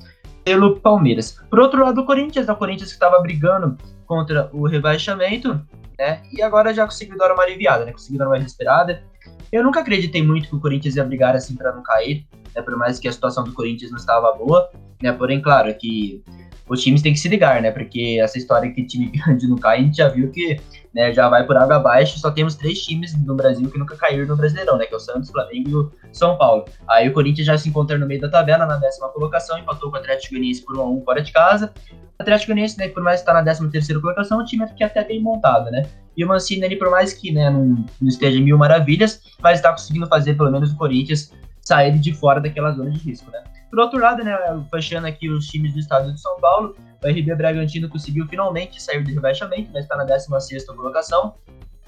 pelo Palmeiras. Por outro lado, o Corinthians que estava brigando contra o rebaixamento, né? E agora já conseguiu dar uma aliviada, né? Conseguiu dar uma respirada. Eu nunca acreditei muito que o Corinthians ia brigar assim para não cair, né, por mais que a situação do Corinthians não estava boa, né, porém, claro, que os times têm que se ligar, né, porque essa história que time grande não cai, a gente já viu que, né, já vai por água abaixo. Só temos 3 times no Brasil que nunca caíram no Brasileirão, né, que é o Santos, Flamengo e o São Paulo. Aí o Corinthians já se encontra no meio da tabela, na 10ª colocação, empatou com o Atlético Goianiense por 1-1 fora de casa. O Atlético Goianiense, né, por mais que está na 13ª colocação, o time é até bem montado, né. E o Mancini, ele, por mais que, né, não esteja em mil maravilhas, mas está conseguindo fazer pelo menos o Corinthians sair de fora daquela zona de risco, né. Por outro lado, né, fechando aqui os times do estado de São Paulo, o RB Bragantino conseguiu finalmente sair do rebaixamento, mas está na 16ª colocação.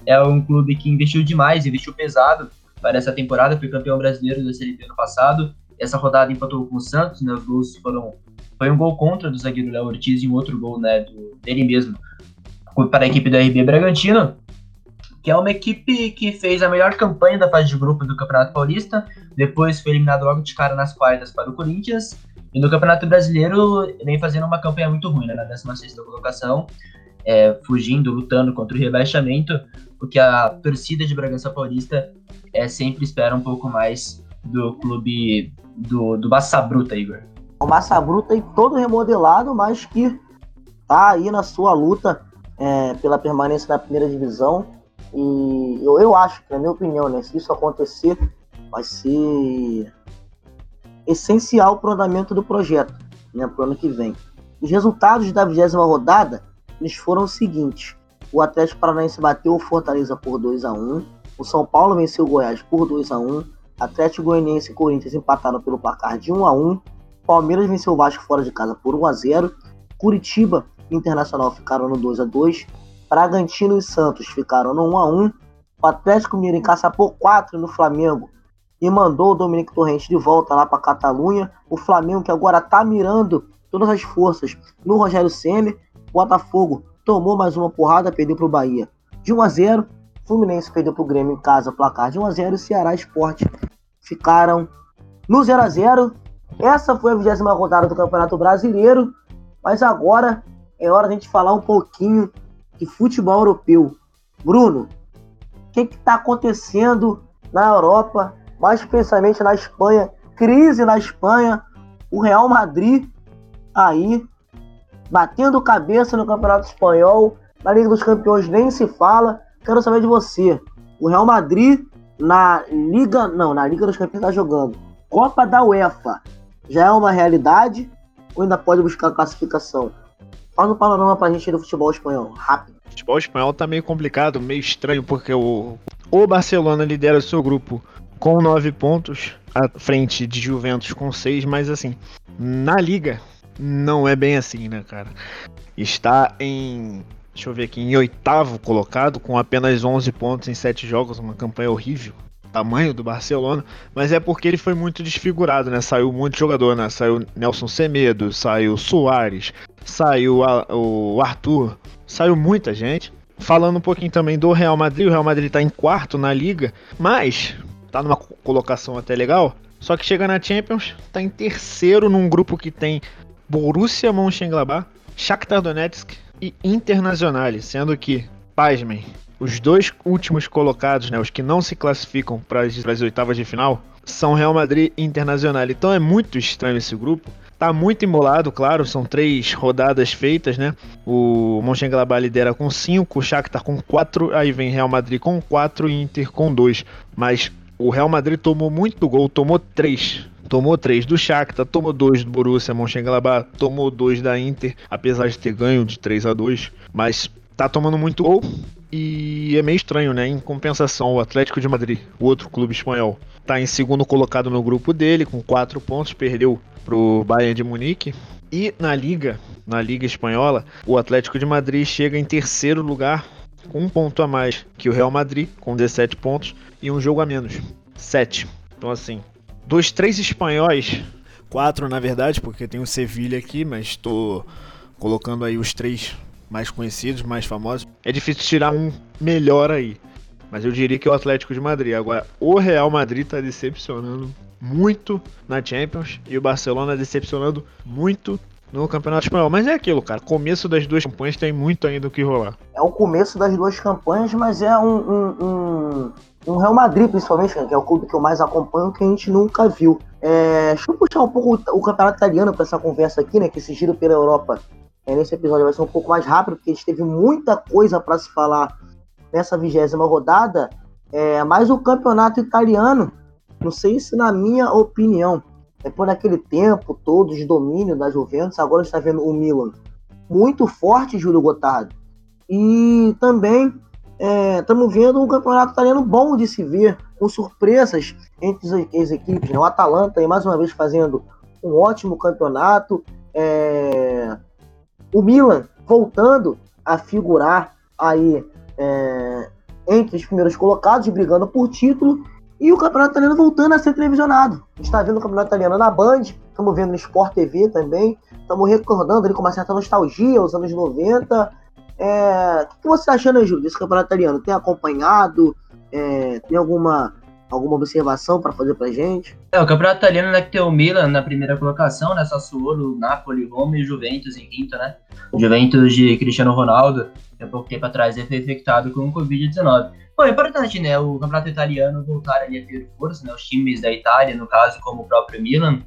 É um clube que investiu demais, investiu pesado para essa temporada, foi campeão brasileiro da Série B ano passado. Essa rodada empatou com o Santos, né, os gols foi um gol contra do zagueiro Léo Ortiz e um outro gol, né, dele mesmo, para a equipe do RB Bragantino, que é uma equipe que fez a melhor campanha da fase de grupo do Campeonato Paulista, depois foi eliminado logo de cara nas quartas para o Corinthians, e no Campeonato Brasileiro vem fazendo uma campanha muito ruim, né, na 16ª colocação, fugindo, lutando contra o rebaixamento, porque a torcida de Bragança Paulista sempre espera um pouco mais do clube do Massa Bruta, Igor. O Massa Bruta aí todo remodelado, mas que tá aí na sua luta pela permanência na primeira divisão. E eu acho, na minha opinião, né, se isso acontecer, vai ser essencial para o andamento do projeto, né, para o ano que vem. Os resultados da 20ª rodada eles foram os seguintes: o Atlético Paranaense bateu o Fortaleza por 2-1, o São Paulo venceu o Goiás por 2-1, Atlético Goianiense e Corinthians empataram pelo placar de 1-1, Palmeiras venceu o Vasco fora de casa por 1-0, Curitiba e Internacional ficaram no 2-2, Bragantino e Santos ficaram no 1-1, o Atlético Mineiro encaçapou 4 no Flamengo e mandou o Domènec Torrent de volta lá para a Catalunha, o Flamengo que agora está mirando todas as forças no Rogério Ceni, o Botafogo tomou mais uma porrada, perdeu para o Bahia de 1-0, Fluminense perdeu para o Grêmio em casa, placar de 1-0, e Ceará e Sport ficaram no 0-0. Essa foi a 20ª rodada do Campeonato Brasileiro, mas agora é hora de a gente falar um pouquinho de futebol europeu. Bruno, o que está acontecendo na Europa mas principalmente na Espanha, crise na Espanha, o Real Madrid aí batendo cabeça no Campeonato Espanhol, na Liga dos Campeões nem se fala. Quero saber de você, o Real Madrid na Liga dos Campeões está jogando Copa da UEFA, já é uma realidade ou ainda pode buscar classificação? Faz um panorama pra gente do futebol espanhol, rápido. O futebol espanhol tá meio complicado, meio estranho, porque o Barcelona lidera o seu grupo com 9 pontos, à frente de Juventus com 6, mas assim, na Liga não é bem assim, né, cara? Está em oitavo colocado, com apenas 11 pontos em 7 jogos, uma campanha horrível, tamanho do Barcelona, mas é porque ele foi muito desfigurado, né? Saiu um monte de jogador, né? Saiu Nelson Semedo, saiu Soares, saiu o Arthur, saiu muita gente. Falando um pouquinho também do Real Madrid, o Real Madrid tá em quarto na Liga, mas tá numa colocação até legal, só que chega na Champions, tá em terceiro num grupo que tem Borussia Mönchengladbach, Shakhtar Donetsk e Internacional, sendo que, pasmem, os dois últimos colocados, né, os que não se classificam para as oitavas de final, são Real Madrid e Internacional. Então é muito estranho esse grupo. Tá muito embolado, claro, são 3 rodadas feitas, né? O Mönchengladbach lidera com 5, o Shakhtar com 4, aí vem Real Madrid com 4 e Inter com 2. Mas o Real Madrid tomou muito gol, tomou 3. Tomou 3 do Shakhtar, tomou 2 do Borussia Mönchengladbach, tomou 2 da Inter, apesar de ter ganho de 3-2. Mas tá tomando muito gol. E é meio estranho, né? Em compensação, o Atlético de Madrid, o outro clube espanhol, tá em segundo colocado no grupo dele, com 4 pontos, perdeu pro Bayern de Munique. E na Liga Espanhola, o Atlético de Madrid chega em terceiro lugar, com 1 ponto a mais que o Real Madrid, com 17 pontos, e um jogo a menos, 7. Então assim, 3 espanhóis, 4 na verdade, porque tem o Sevilha aqui, mas tô colocando aí os 3... mais conhecidos, mais famosos. É difícil tirar um melhor aí, mas eu diria que é o Atlético de Madrid. Agora, o Real Madrid tá decepcionando muito na Champions e o Barcelona decepcionando muito no Campeonato Espanhol. Mas é aquilo, cara, começo das 2 campanhas tem muito ainda o que rolar. É o começo das 2 campanhas, mas é um Real Madrid, principalmente, que é o clube que eu mais acompanho, que a gente nunca viu. Deixa eu puxar um pouco o campeonato italiano para essa conversa aqui, né, que esse giro pela Europa. Nesse episódio vai ser um pouco mais rápido, porque a gente teve muita coisa para se falar nessa 20ª rodada, mas o campeonato italiano, não sei se na minha opinião, depois daquele tempo todo de domínio da Juventus, agora a gente está vendo o Milan muito forte, Júlio Gotardo, e também estamos vendo um campeonato italiano bom de se ver, com surpresas entre as equipes, né? O Atalanta aí, mais uma vez fazendo um ótimo campeonato, o Milan voltando a figurar aí entre os primeiros colocados, brigando por título, e o Campeonato Italiano voltando a ser televisionado. A gente está vendo o Campeonato Italiano na Band, estamos vendo no Sport TV também, estamos recordando ali com uma certa nostalgia os anos 90. O que você está achando, Júlio, desse Campeonato Italiano? Tem acompanhado? Tem alguma observação para fazer pra gente? O campeonato italiano, né, que tem o Milan na primeira colocação, né, Sassuolo, Napoli, Roma e Juventus em quinto, né? O Juventus de Cristiano Ronaldo, que há pouco tempo atrás foi infectado com o Covid-19. Bom, é importante, né, o campeonato italiano voltar ali a ter força, né, os times da Itália, no caso, como o próprio Milan,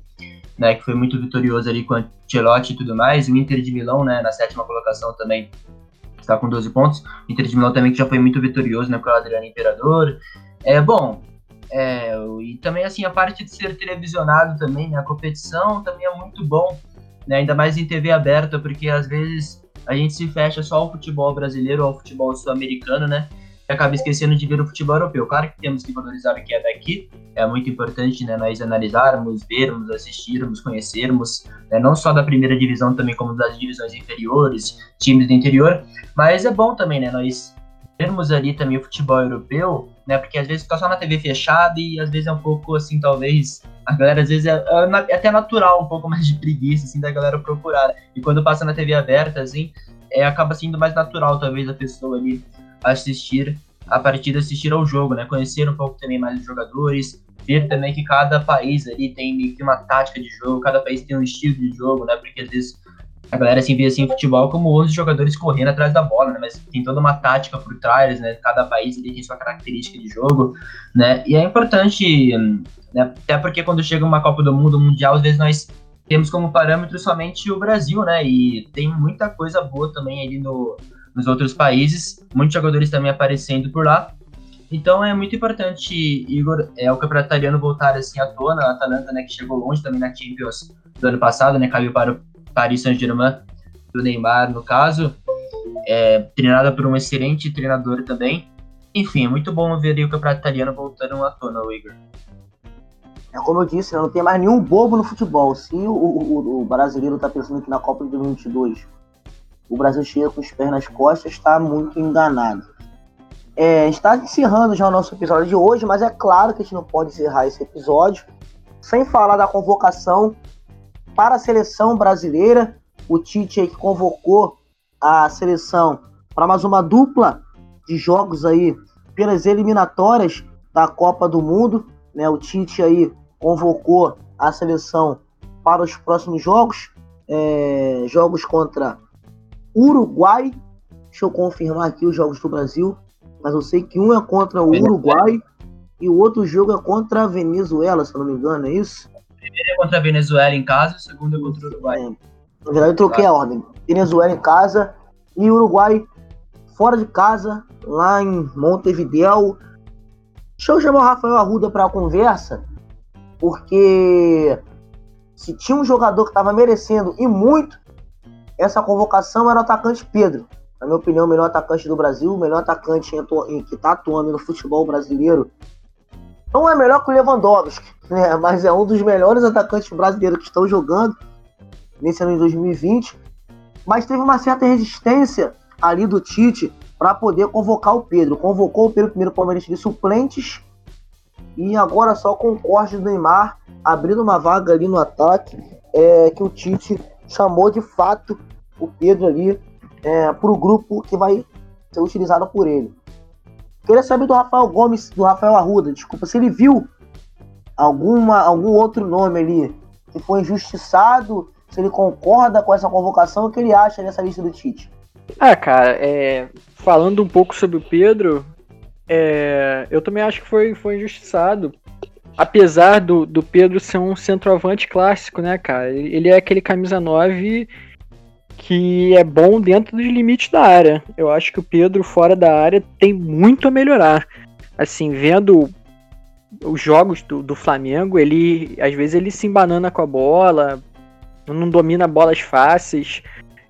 né, que foi muito vitorioso ali com o Ancelotti e tudo mais, o Inter de Milão, né, na 7ª colocação também está com 12 pontos, o Inter de Milão também que já foi muito vitorioso, né, com o Adriano Imperador. E também assim, a parte de ser televisionado também, né, a competição também é muito bom, né, ainda mais em TV aberta, porque às vezes a gente se fecha só ao futebol brasileiro ou ao futebol sul-americano, né, e acaba esquecendo de ver o futebol europeu. Claro que temos que valorizar o que é daqui, é muito importante, né, nós analisarmos, vermos, assistirmos, conhecermos, né, não só da primeira divisão também, como das divisões inferiores, times do interior, mas é bom também, né, nós vermos ali também o futebol europeu, né, porque às vezes fica só na TV fechada e às vezes é um pouco assim, talvez, a galera às vezes é até natural, um pouco mais de preguiça, assim, da galera procurar, e quando passa na TV aberta, assim, acaba sendo mais natural, talvez, a pessoa ali assistir a partida, assistir ao jogo, né, conhecer um pouco também mais os jogadores, ver também que cada país ali tem meio que uma tática de jogo, cada país tem um estilo de jogo, né, porque às vezes a galera assim, vê assim, o futebol como 11 jogadores correndo atrás da bola, né? Mas tem toda uma tática por trás, né? Cada país ele tem sua característica de jogo, né? E é importante, né? Até porque quando chega uma Copa do Mundo, Mundial, às vezes nós temos como parâmetro somente o Brasil, né? E tem muita coisa boa também ali nos outros países, muitos jogadores também aparecendo por lá. Então é muito importante, Igor, o campeonato italiano voltar assim à tona, a Atalanta, né, que chegou longe também na Champions do ano passado, né, caiu para o Paris Saint-Germain, do Neymar no caso, treinada por um excelente treinador também. Enfim, é muito bom ver aí o campeonato italiano voltando à tona, Igor. Como eu disse, não tem mais nenhum bobo no futebol. Se o brasileiro está pensando que na Copa de 2022 o Brasil chega com os pés nas costas, está muito enganado. Está encerrando já o nosso episódio de hoje, mas é claro que a gente não pode encerrar esse episódio sem falar da convocação para a seleção brasileira. O Tite aí que convocou a seleção para mais uma dupla de jogos aí pelas eliminatórias da Copa do Mundo, né? O Tite aí convocou a seleção para os próximos jogos, jogos contra Uruguai. Deixa eu confirmar aqui os jogos do Brasil. Mas eu sei que um é contra o Uruguai e o outro jogo é contra a Venezuela, se eu não me engano, é isso? Primeiro é contra a Venezuela em casa, o segundo é contra o Uruguai. Na verdade, eu troquei a ordem. Venezuela em casa e Uruguai fora de casa, lá em Montevideo. Deixa eu chamar o Rafael Arruda para a conversa, porque se tinha um jogador que estava merecendo e muito, essa convocação era o atacante Pedro. Na minha opinião, o melhor atacante do Brasil, o melhor atacante que está atuando no futebol brasileiro. Não é melhor que o Lewandowski, né? Mas é um dos melhores atacantes brasileiros que estão jogando nesse ano de 2020. Mas teve uma certa resistência ali do Tite para poder convocar o Pedro. Convocou o Pedro, primeiro palmeirense de suplentes. E agora só com o corte do Neymar, abrindo uma vaga ali no ataque, que o Tite chamou de fato o Pedro ali. Para o grupo que vai ser utilizado por ele. Queria saber do Rafael Arruda, desculpa, se ele viu algum outro nome ali que foi injustiçado, se ele concorda com essa convocação, o que ele acha dessa lista do Tite? Cara, falando um pouco sobre o Pedro, eu também acho que foi injustiçado, apesar do Pedro ser um centroavante clássico, né, cara? Ele é aquele camisa 9 que é bom dentro dos limites da área. Eu acho que o Pedro fora da área tem muito a melhorar. Assim, vendo os jogos do Flamengo, ele às vezes ele se embanana com a bola, não domina bolas fáceis.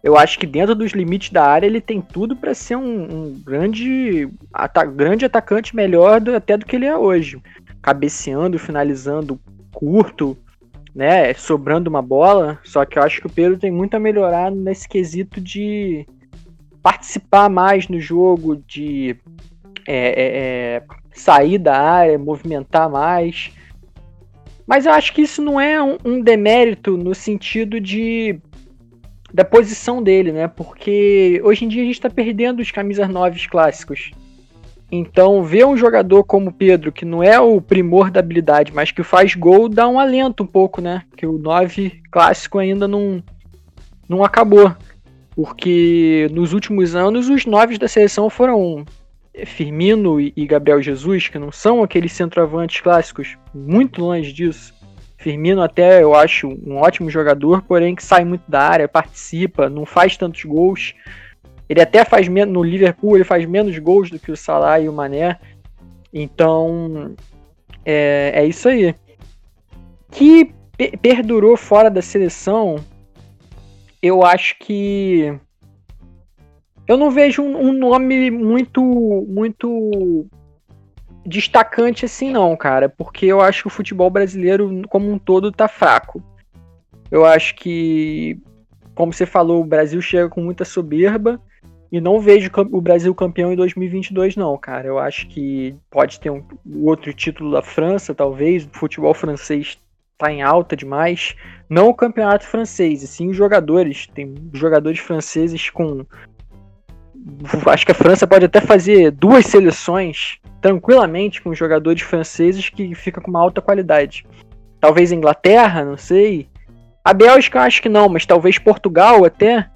Eu acho que dentro dos limites da área ele tem tudo para ser um grande atacante, melhor até do que ele é hoje. Cabeceando, finalizando curto, né, sobrando uma bola. Só que eu acho que o Pedro tem muito a melhorar nesse quesito de participar mais no jogo, de sair da área, movimentar mais. Mas eu acho que isso não é um demérito no sentido da posição dele, né? Porque hoje em dia a gente está perdendo os camisas 9 clássicos. Então, ver um jogador como o Pedro, que não é o primor da habilidade, mas que faz gol, dá um alento um pouco, né? Que o 9 clássico ainda não acabou. Porque nos últimos anos, os 9 da seleção foram Firmino e Gabriel Jesus, que não são aqueles centroavantes clássicos, muito longe disso. Firmino até, eu acho, um ótimo jogador, porém que sai muito da área, participa, não faz tantos gols. Ele até faz menos, no Liverpool, ele faz menos gols do que o Salah e o Mané. Então, é isso aí. Que perdurou fora da seleção, eu acho que... eu não vejo um nome muito destacante assim não, cara. Porque eu acho que o futebol brasileiro como um todo tá fraco. Eu acho que, como você falou, o Brasil chega com muita soberba. E não vejo o Brasil campeão em 2022, não, cara. Eu acho que pode ter um outro título da França, talvez. O futebol francês está em alta demais. Não o campeonato francês, e sim os jogadores. Tem jogadores franceses com... acho que a França pode até fazer 2 seleções tranquilamente com jogadores franceses que fica com uma alta qualidade. Talvez a Inglaterra, não sei. A Bélgica acho que não, mas talvez Portugal até.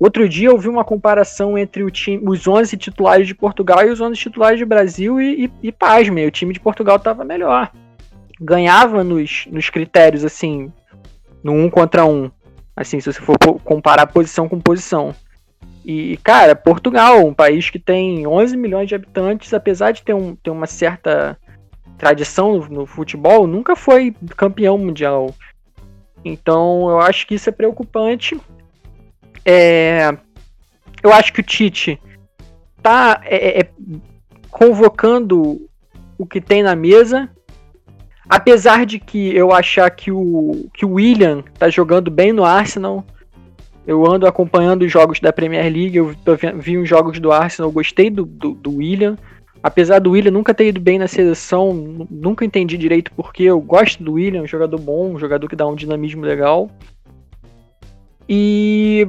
Outro dia eu vi uma comparação entre o time, os 11 titulares de Portugal e os 11 titulares de Brasil e pasmem, o time de Portugal estava melhor. Ganhava nos critérios, assim, no 1 contra 1. Assim, se você for comparar posição com posição. E, cara, Portugal, um país que tem 11 milhões de habitantes, apesar de ter uma certa tradição no futebol, nunca foi campeão mundial. Então, eu acho que isso é preocupante. Eu acho que o Tite está convocando o que tem na mesa. Apesar de que eu achar que o Willian tá jogando bem no Arsenal, eu ando acompanhando os jogos da Premier League, eu vi uns jogos do Arsenal, eu gostei do Willian. Apesar do Willian nunca ter ido bem na seleção, nunca entendi direito porquê, eu gosto do Willian, um jogador bom, um jogador que dá um dinamismo legal. E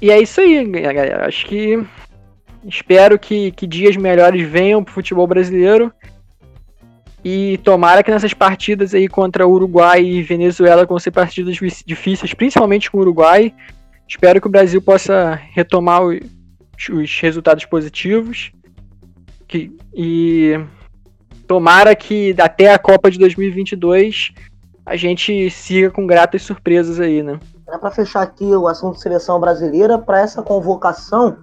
é isso aí, galera. Acho que... Espero que dias melhores venham pro futebol brasileiro. E tomara que nessas partidas aí contra Uruguai e Venezuela, que vão ser partidas difíceis, principalmente com o Uruguai, espero que o Brasil possa retomar os resultados positivos. E tomara que até a Copa de 2022 a gente siga com gratas surpresas aí, né? Para fechar aqui o assunto seleção brasileira, para essa convocação,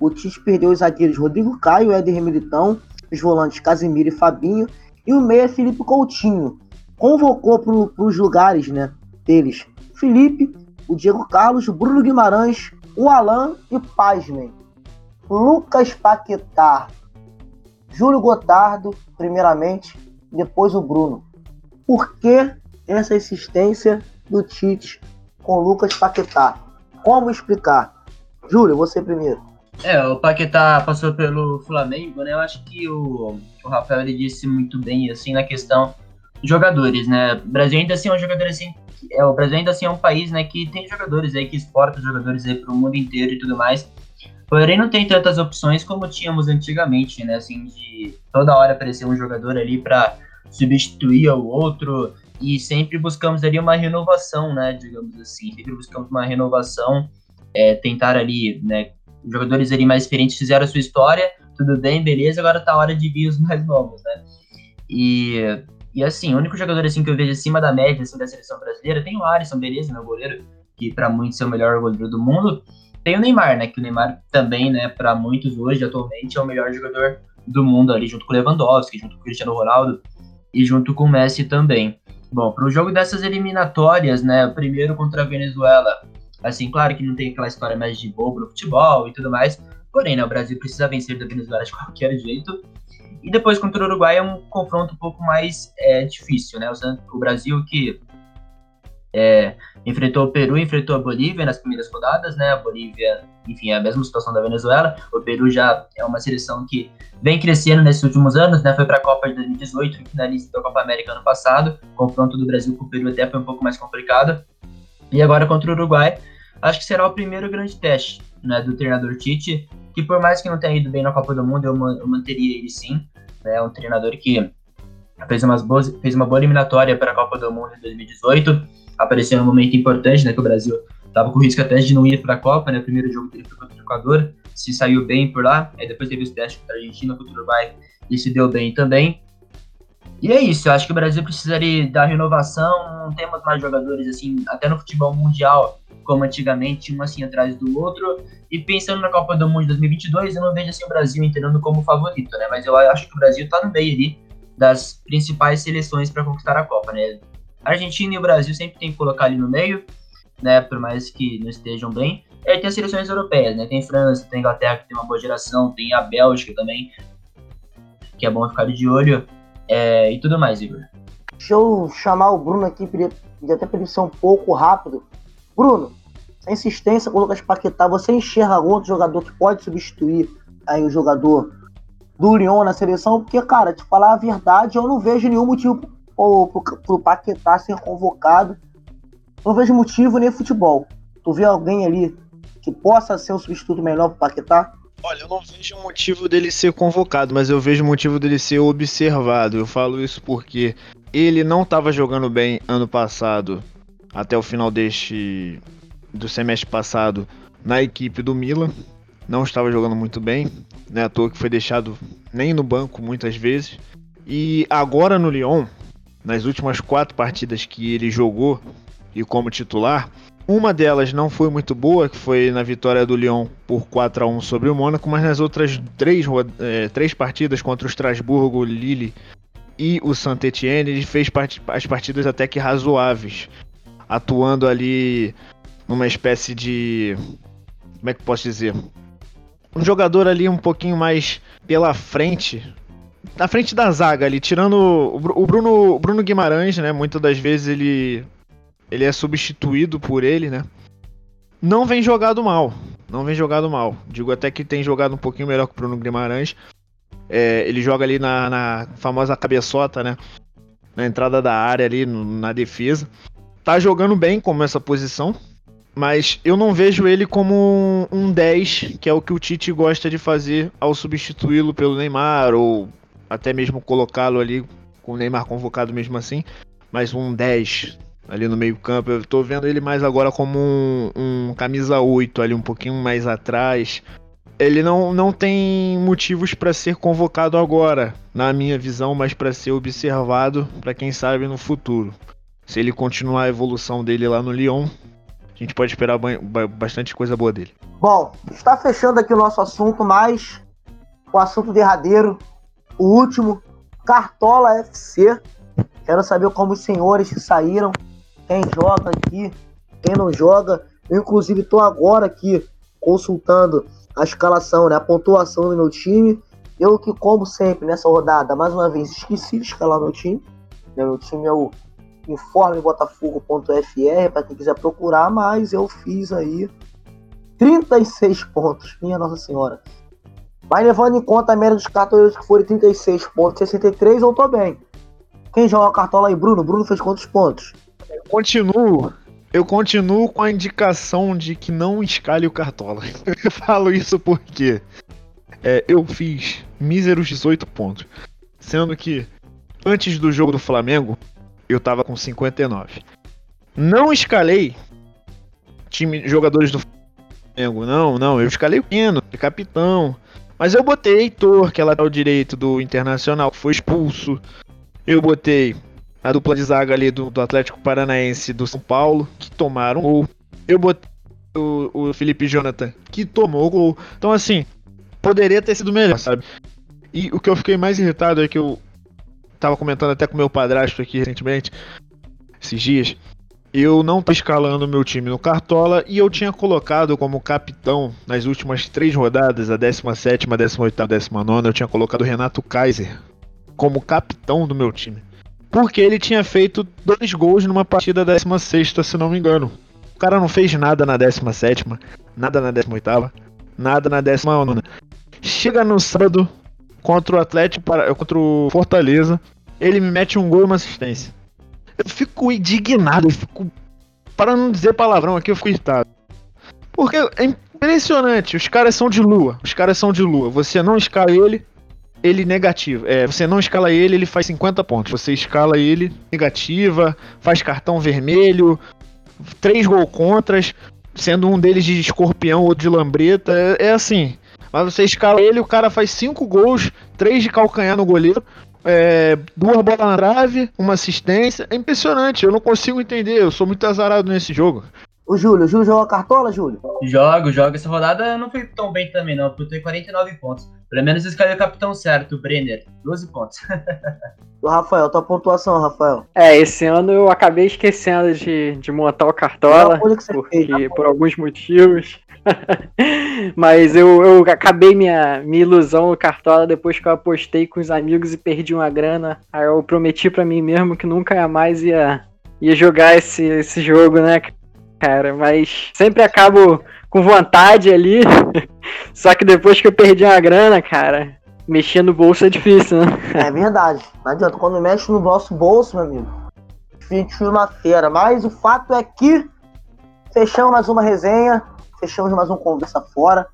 o Tite perdeu os zagueiros Rodrigo Caio, Éder Militão, os volantes Casemiro e Fabinho, e o meia Felipe Coutinho. Convocou para os lugares, né, deles Felipe, o Diego Carlos, o Bruno Guimarães, o Alan e, pasmem, Lucas Paquetá, Júlio Gotardo, primeiramente, depois o Bruno. Por que essa insistência do Tite com o Lucas Paquetá? Como explicar? Júlio, você primeiro. O Paquetá passou pelo Flamengo, né? Eu acho que o Rafael ele disse muito bem, assim, na questão de jogadores, né? O Brasil ainda assim é um jogador assim, o Brasil ainda assim é um país, né, que tem jogadores aí, que exporta jogadores aí pro mundo inteiro e tudo mais. Porém, não tem tantas opções como tínhamos antigamente, né? Assim, de toda hora aparecer um jogador ali para substituir o outro e sempre buscamos ali uma renovação, né? Digamos assim, sempre buscamos uma renovação, tentar ali, né? Os jogadores ali mais experientes fizeram a sua história, tudo bem, beleza, agora tá a hora de vir os mais novos, né? E assim, o único jogador assim que eu vejo acima da média assim, da seleção brasileira tem o Alisson, beleza, meu goleiro, que pra muitos é o melhor goleiro do mundo. Tem o Neymar, né? Que o Neymar também, né, pra muitos hoje, atualmente, é o melhor jogador do mundo ali, junto com o Lewandowski, junto com o Cristiano Ronaldo e junto com o Messi também. Bom, pro jogo dessas eliminatórias, né, o primeiro contra a Venezuela... Assim, claro que não tem aquela história mais de bobo no futebol e tudo mais. Porém, né, o Brasil precisa vencer da Venezuela de qualquer jeito. E depois contra o Uruguai é um confronto um pouco mais difícil, né? O Brasil que enfrentou o Peru, enfrentou a Bolívia nas primeiras rodadas, né? A Bolívia, enfim, é a mesma situação da Venezuela. O Peru já é uma seleção que vem crescendo nesses últimos anos, né? Foi para a Copa de 2018, finalista da Copa América ano passado. O confronto do Brasil com o Peru até foi um pouco mais complicado. E agora contra o Uruguai, acho que será o primeiro grande teste, né, do treinador Tite, que por mais que não tenha ido bem na Copa do Mundo, eu manteria ele sim. É um treinador que fez uma boa eliminatória para a Copa do Mundo em 2018, apareceu num momento importante, né, que o Brasil estava com risco até de não ir para a Copa, né, o primeiro jogo dele foi contra o Equador, se saiu bem por lá, aí depois teve os testes para a Argentina, contra o Uruguai, e se deu bem também. E é isso, eu acho que o Brasil precisaria da renovação, não temos mais jogadores assim, até no futebol mundial, como antigamente, um assim atrás do outro, e pensando na Copa do Mundo de 2022, eu não vejo assim o Brasil entrando como favorito, né, mas eu acho que o Brasil tá no meio ali das principais seleções para conquistar a Copa, né, a Argentina e o Brasil sempre tem que colocar ali no meio, né, por mais que não estejam bem, e aí tem as seleções europeias, né, tem França, tem Inglaterra, que tem uma boa geração, tem a Bélgica também, que é bom ficar de olho, e tudo mais, Igor. Deixa eu chamar o Bruno aqui, pedir até para ele ser um pouco rápido. Bruno, essa insistência com o Lucas Paquetá, você enxerga algum outro jogador que pode substituir aí o jogador do Lyon na seleção? Porque, cara, te falar a verdade, eu não vejo nenhum motivo pro Paquetá ser convocado. Não vejo motivo nem futebol. Tu vê alguém ali que possa ser um substituto melhor pro Paquetá? Olha, eu não vejo o motivo dele ser convocado, mas eu vejo o motivo dele ser observado. Eu falo isso porque ele não estava jogando bem ano passado, até o final do semestre passado, na equipe do Milan. Não estava jogando muito bem, né? À toa que foi deixado nem no banco muitas vezes. E agora no Lyon, nas últimas 4 partidas que ele jogou e como titular, uma delas não foi muito boa, que foi na vitória do Lyon por 4-1 sobre o Mônaco, mas nas outras 3 partidas contra o Estrasburgo, o Lille e o Saint-Étienne, ele fez as partidas até que razoáveis, atuando ali numa espécie de... como é que eu posso dizer? Um jogador ali um pouquinho mais pela frente, na frente da zaga ali, tirando o Bruno Guimarães, né? Muitas das vezes ele é substituído por ele, né? Não vem jogado mal. Digo até que tem jogado um pouquinho melhor que o Bruno Guimarães. Ele joga ali na famosa cabeçota, né? Na entrada da área ali, na defesa. Tá jogando bem como essa posição, mas eu não vejo ele como um 10, que é o que o Tite gosta de fazer ao substituí-lo pelo Neymar, ou até mesmo colocá-lo ali com o Neymar convocado mesmo assim, mas um 10 ali no meio-campo. Eu tô vendo ele mais agora como um camisa 8 ali, um pouquinho mais atrás. Ele não tem motivos para ser convocado agora, na minha visão, mas para ser observado, para quem sabe no futuro. Se ele continuar a evolução dele lá no Lyon, a gente pode esperar bastante coisa boa dele. Bom, está fechando aqui o nosso assunto, mas o assunto derradeiro, o último, Cartola FC. Quero saber como os senhores que saíram, quem joga aqui, quem não joga. Eu, inclusive, estou agora aqui consultando a escalação, né, a pontuação do meu time. Eu que, como sempre, nessa rodada, mais uma vez, esqueci de escalar meu time. Meu time é o informebotafogo.fr, para quem quiser procurar, mas eu fiz aí 36 pontos, minha Nossa Senhora. Mas levando em conta a média dos cartoleiros, que foram 36,63, eu tô bem. Quem joga cartola aí, Bruno? Bruno fez quantos pontos? Eu continuo com a indicação de que não escale o cartola. Eu falo isso porque eu fiz míseros 18 pontos. Sendo que, antes do jogo do Flamengo, eu tava com 59. Não escalei jogadores do Flamengo, não. Eu escalei o Keno, capitão. Mas eu botei Heitor, que é lateral direito do Internacional, que foi expulso. Eu botei a dupla de zaga ali do Atlético Paranaense, do São Paulo, que tomaram gol. Eu botei o Felipe Jonathan, que tomou gol. Então, assim, poderia ter sido melhor, sabe? E o que eu fiquei mais irritado é que eu tava comentando até com meu padrasto aqui recentemente, esses dias. Eu não tô escalando meu time no Cartola e eu tinha colocado como capitão nas últimas 3 rodadas, a 17ª, 18ª, 19ª, eu tinha colocado o Renato Kaiser como capitão do meu time, porque ele tinha feito 2 gols numa partida da 16ª, se não me engano. O cara não fez nada na 17ª, nada na 18ª, nada na 19ª. Chega no sábado contra o Atlético, contra o Fortaleza, ele me mete um gol e uma assistência. Eu fico indignado, para não dizer palavrão aqui, eu fico irritado. Porque é impressionante, os caras são de lua, você não escala ele, ele negativa. Você não escala ele faz 50 pontos. Você escala ele, negativa, faz cartão vermelho, 3 gols contras, sendo um deles de escorpião, outro de lambreta. É assim. Mas você escala ele, o cara faz 5 gols, 3 de calcanhar no goleiro, 2 bolas na trave, uma assistência. É impressionante, eu não consigo entender. Eu sou muito azarado nesse jogo. O Júlio joga cartola, Júlio? Jogo. Essa rodada não foi tão bem também, não. Eu tenho 49 pontos. Pelo menos eu escalei o capitão certo, o Brenner. 12 pontos. O Rafael, tua pontuação, Rafael? Esse ano eu acabei esquecendo de montar o cartola, por alguns motivos. Mas eu acabei minha ilusão no cartola depois que eu apostei com os amigos e perdi uma grana. Aí eu prometi pra mim mesmo que nunca mais ia jogar esse jogo, né, cara, mas sempre acabo com vontade ali, só que depois que eu perdi uma grana, cara, mexer no bolso é difícil, né? É verdade, não adianta, quando mexe no nosso bolso, meu amigo, fica uma feira, mas o fato é que fechamos mais uma resenha, fechamos mais um Conversa Fora.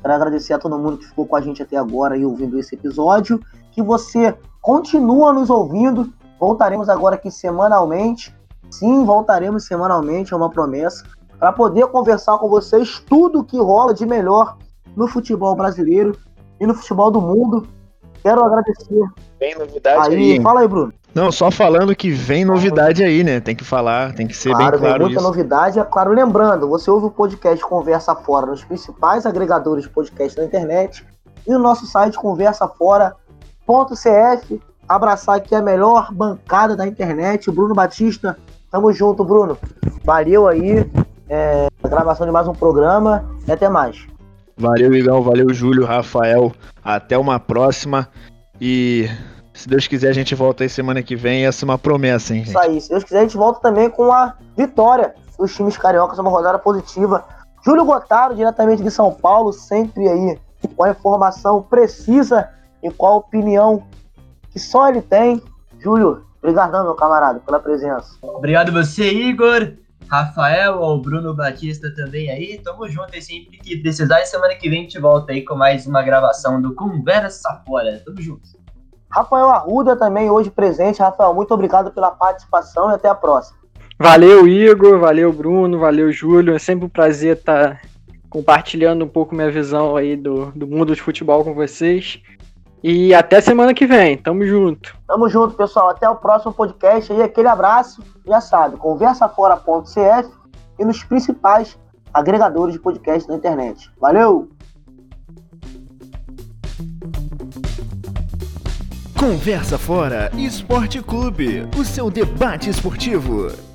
Quero agradecer a todo mundo que ficou com a gente até agora e ouvindo esse episódio, que você continua nos ouvindo, Voltaremos agora aqui semanalmente. Sim, voltaremos semanalmente, é uma promessa, para poder conversar com vocês tudo o que rola de melhor no futebol brasileiro e no futebol do mundo. Quero agradecer. Tem novidade aí? Fala aí, Bruno. Não, só falando que vem novidade aí, né? Tem que falar, tem que ser claro, bem claro isso. Tem muita novidade, é claro. Lembrando, você ouve o podcast Conversa Fora nos principais agregadores de podcast da internet e no nosso site conversafora.cf. Abraçar aqui a melhor bancada da internet, Bruno Batista. Tamo junto, Bruno. Valeu aí, a gravação de mais um programa e até mais. Valeu, Igão. Valeu, Júlio, Rafael. Até uma próxima. E se Deus quiser, a gente volta aí semana que vem. Essa é uma promessa, hein, gente? Isso aí. Se Deus quiser, a gente volta também com a vitória dos times cariocas, uma rodada positiva. Júlio Gotaro, diretamente de São Paulo, sempre aí com a informação precisa e com a opinião que só ele tem. Júlio, obrigadão, meu camarada, pela presença. Obrigado você, Igor, Rafael, o Bruno Batista também aí. Tamo junto aí sempre que precisar. E semana que vem a gente volta aí com mais uma gravação do Conversa Fora. Tamo junto. Rafael Arruda também hoje presente. Rafael, muito obrigado pela participação e até a próxima. Valeu, Igor. Valeu, Bruno. Valeu, Júlio. É sempre um prazer estar compartilhando um pouco minha visão aí do mundo de futebol com vocês. E até semana que vem, tamo junto. Tamo junto, pessoal. Até o próximo podcast aí, aquele abraço. Já sabe, conversafora.cf e nos principais agregadores de podcast na internet. Valeu! Conversa Fora Esporte Clube, o seu debate esportivo.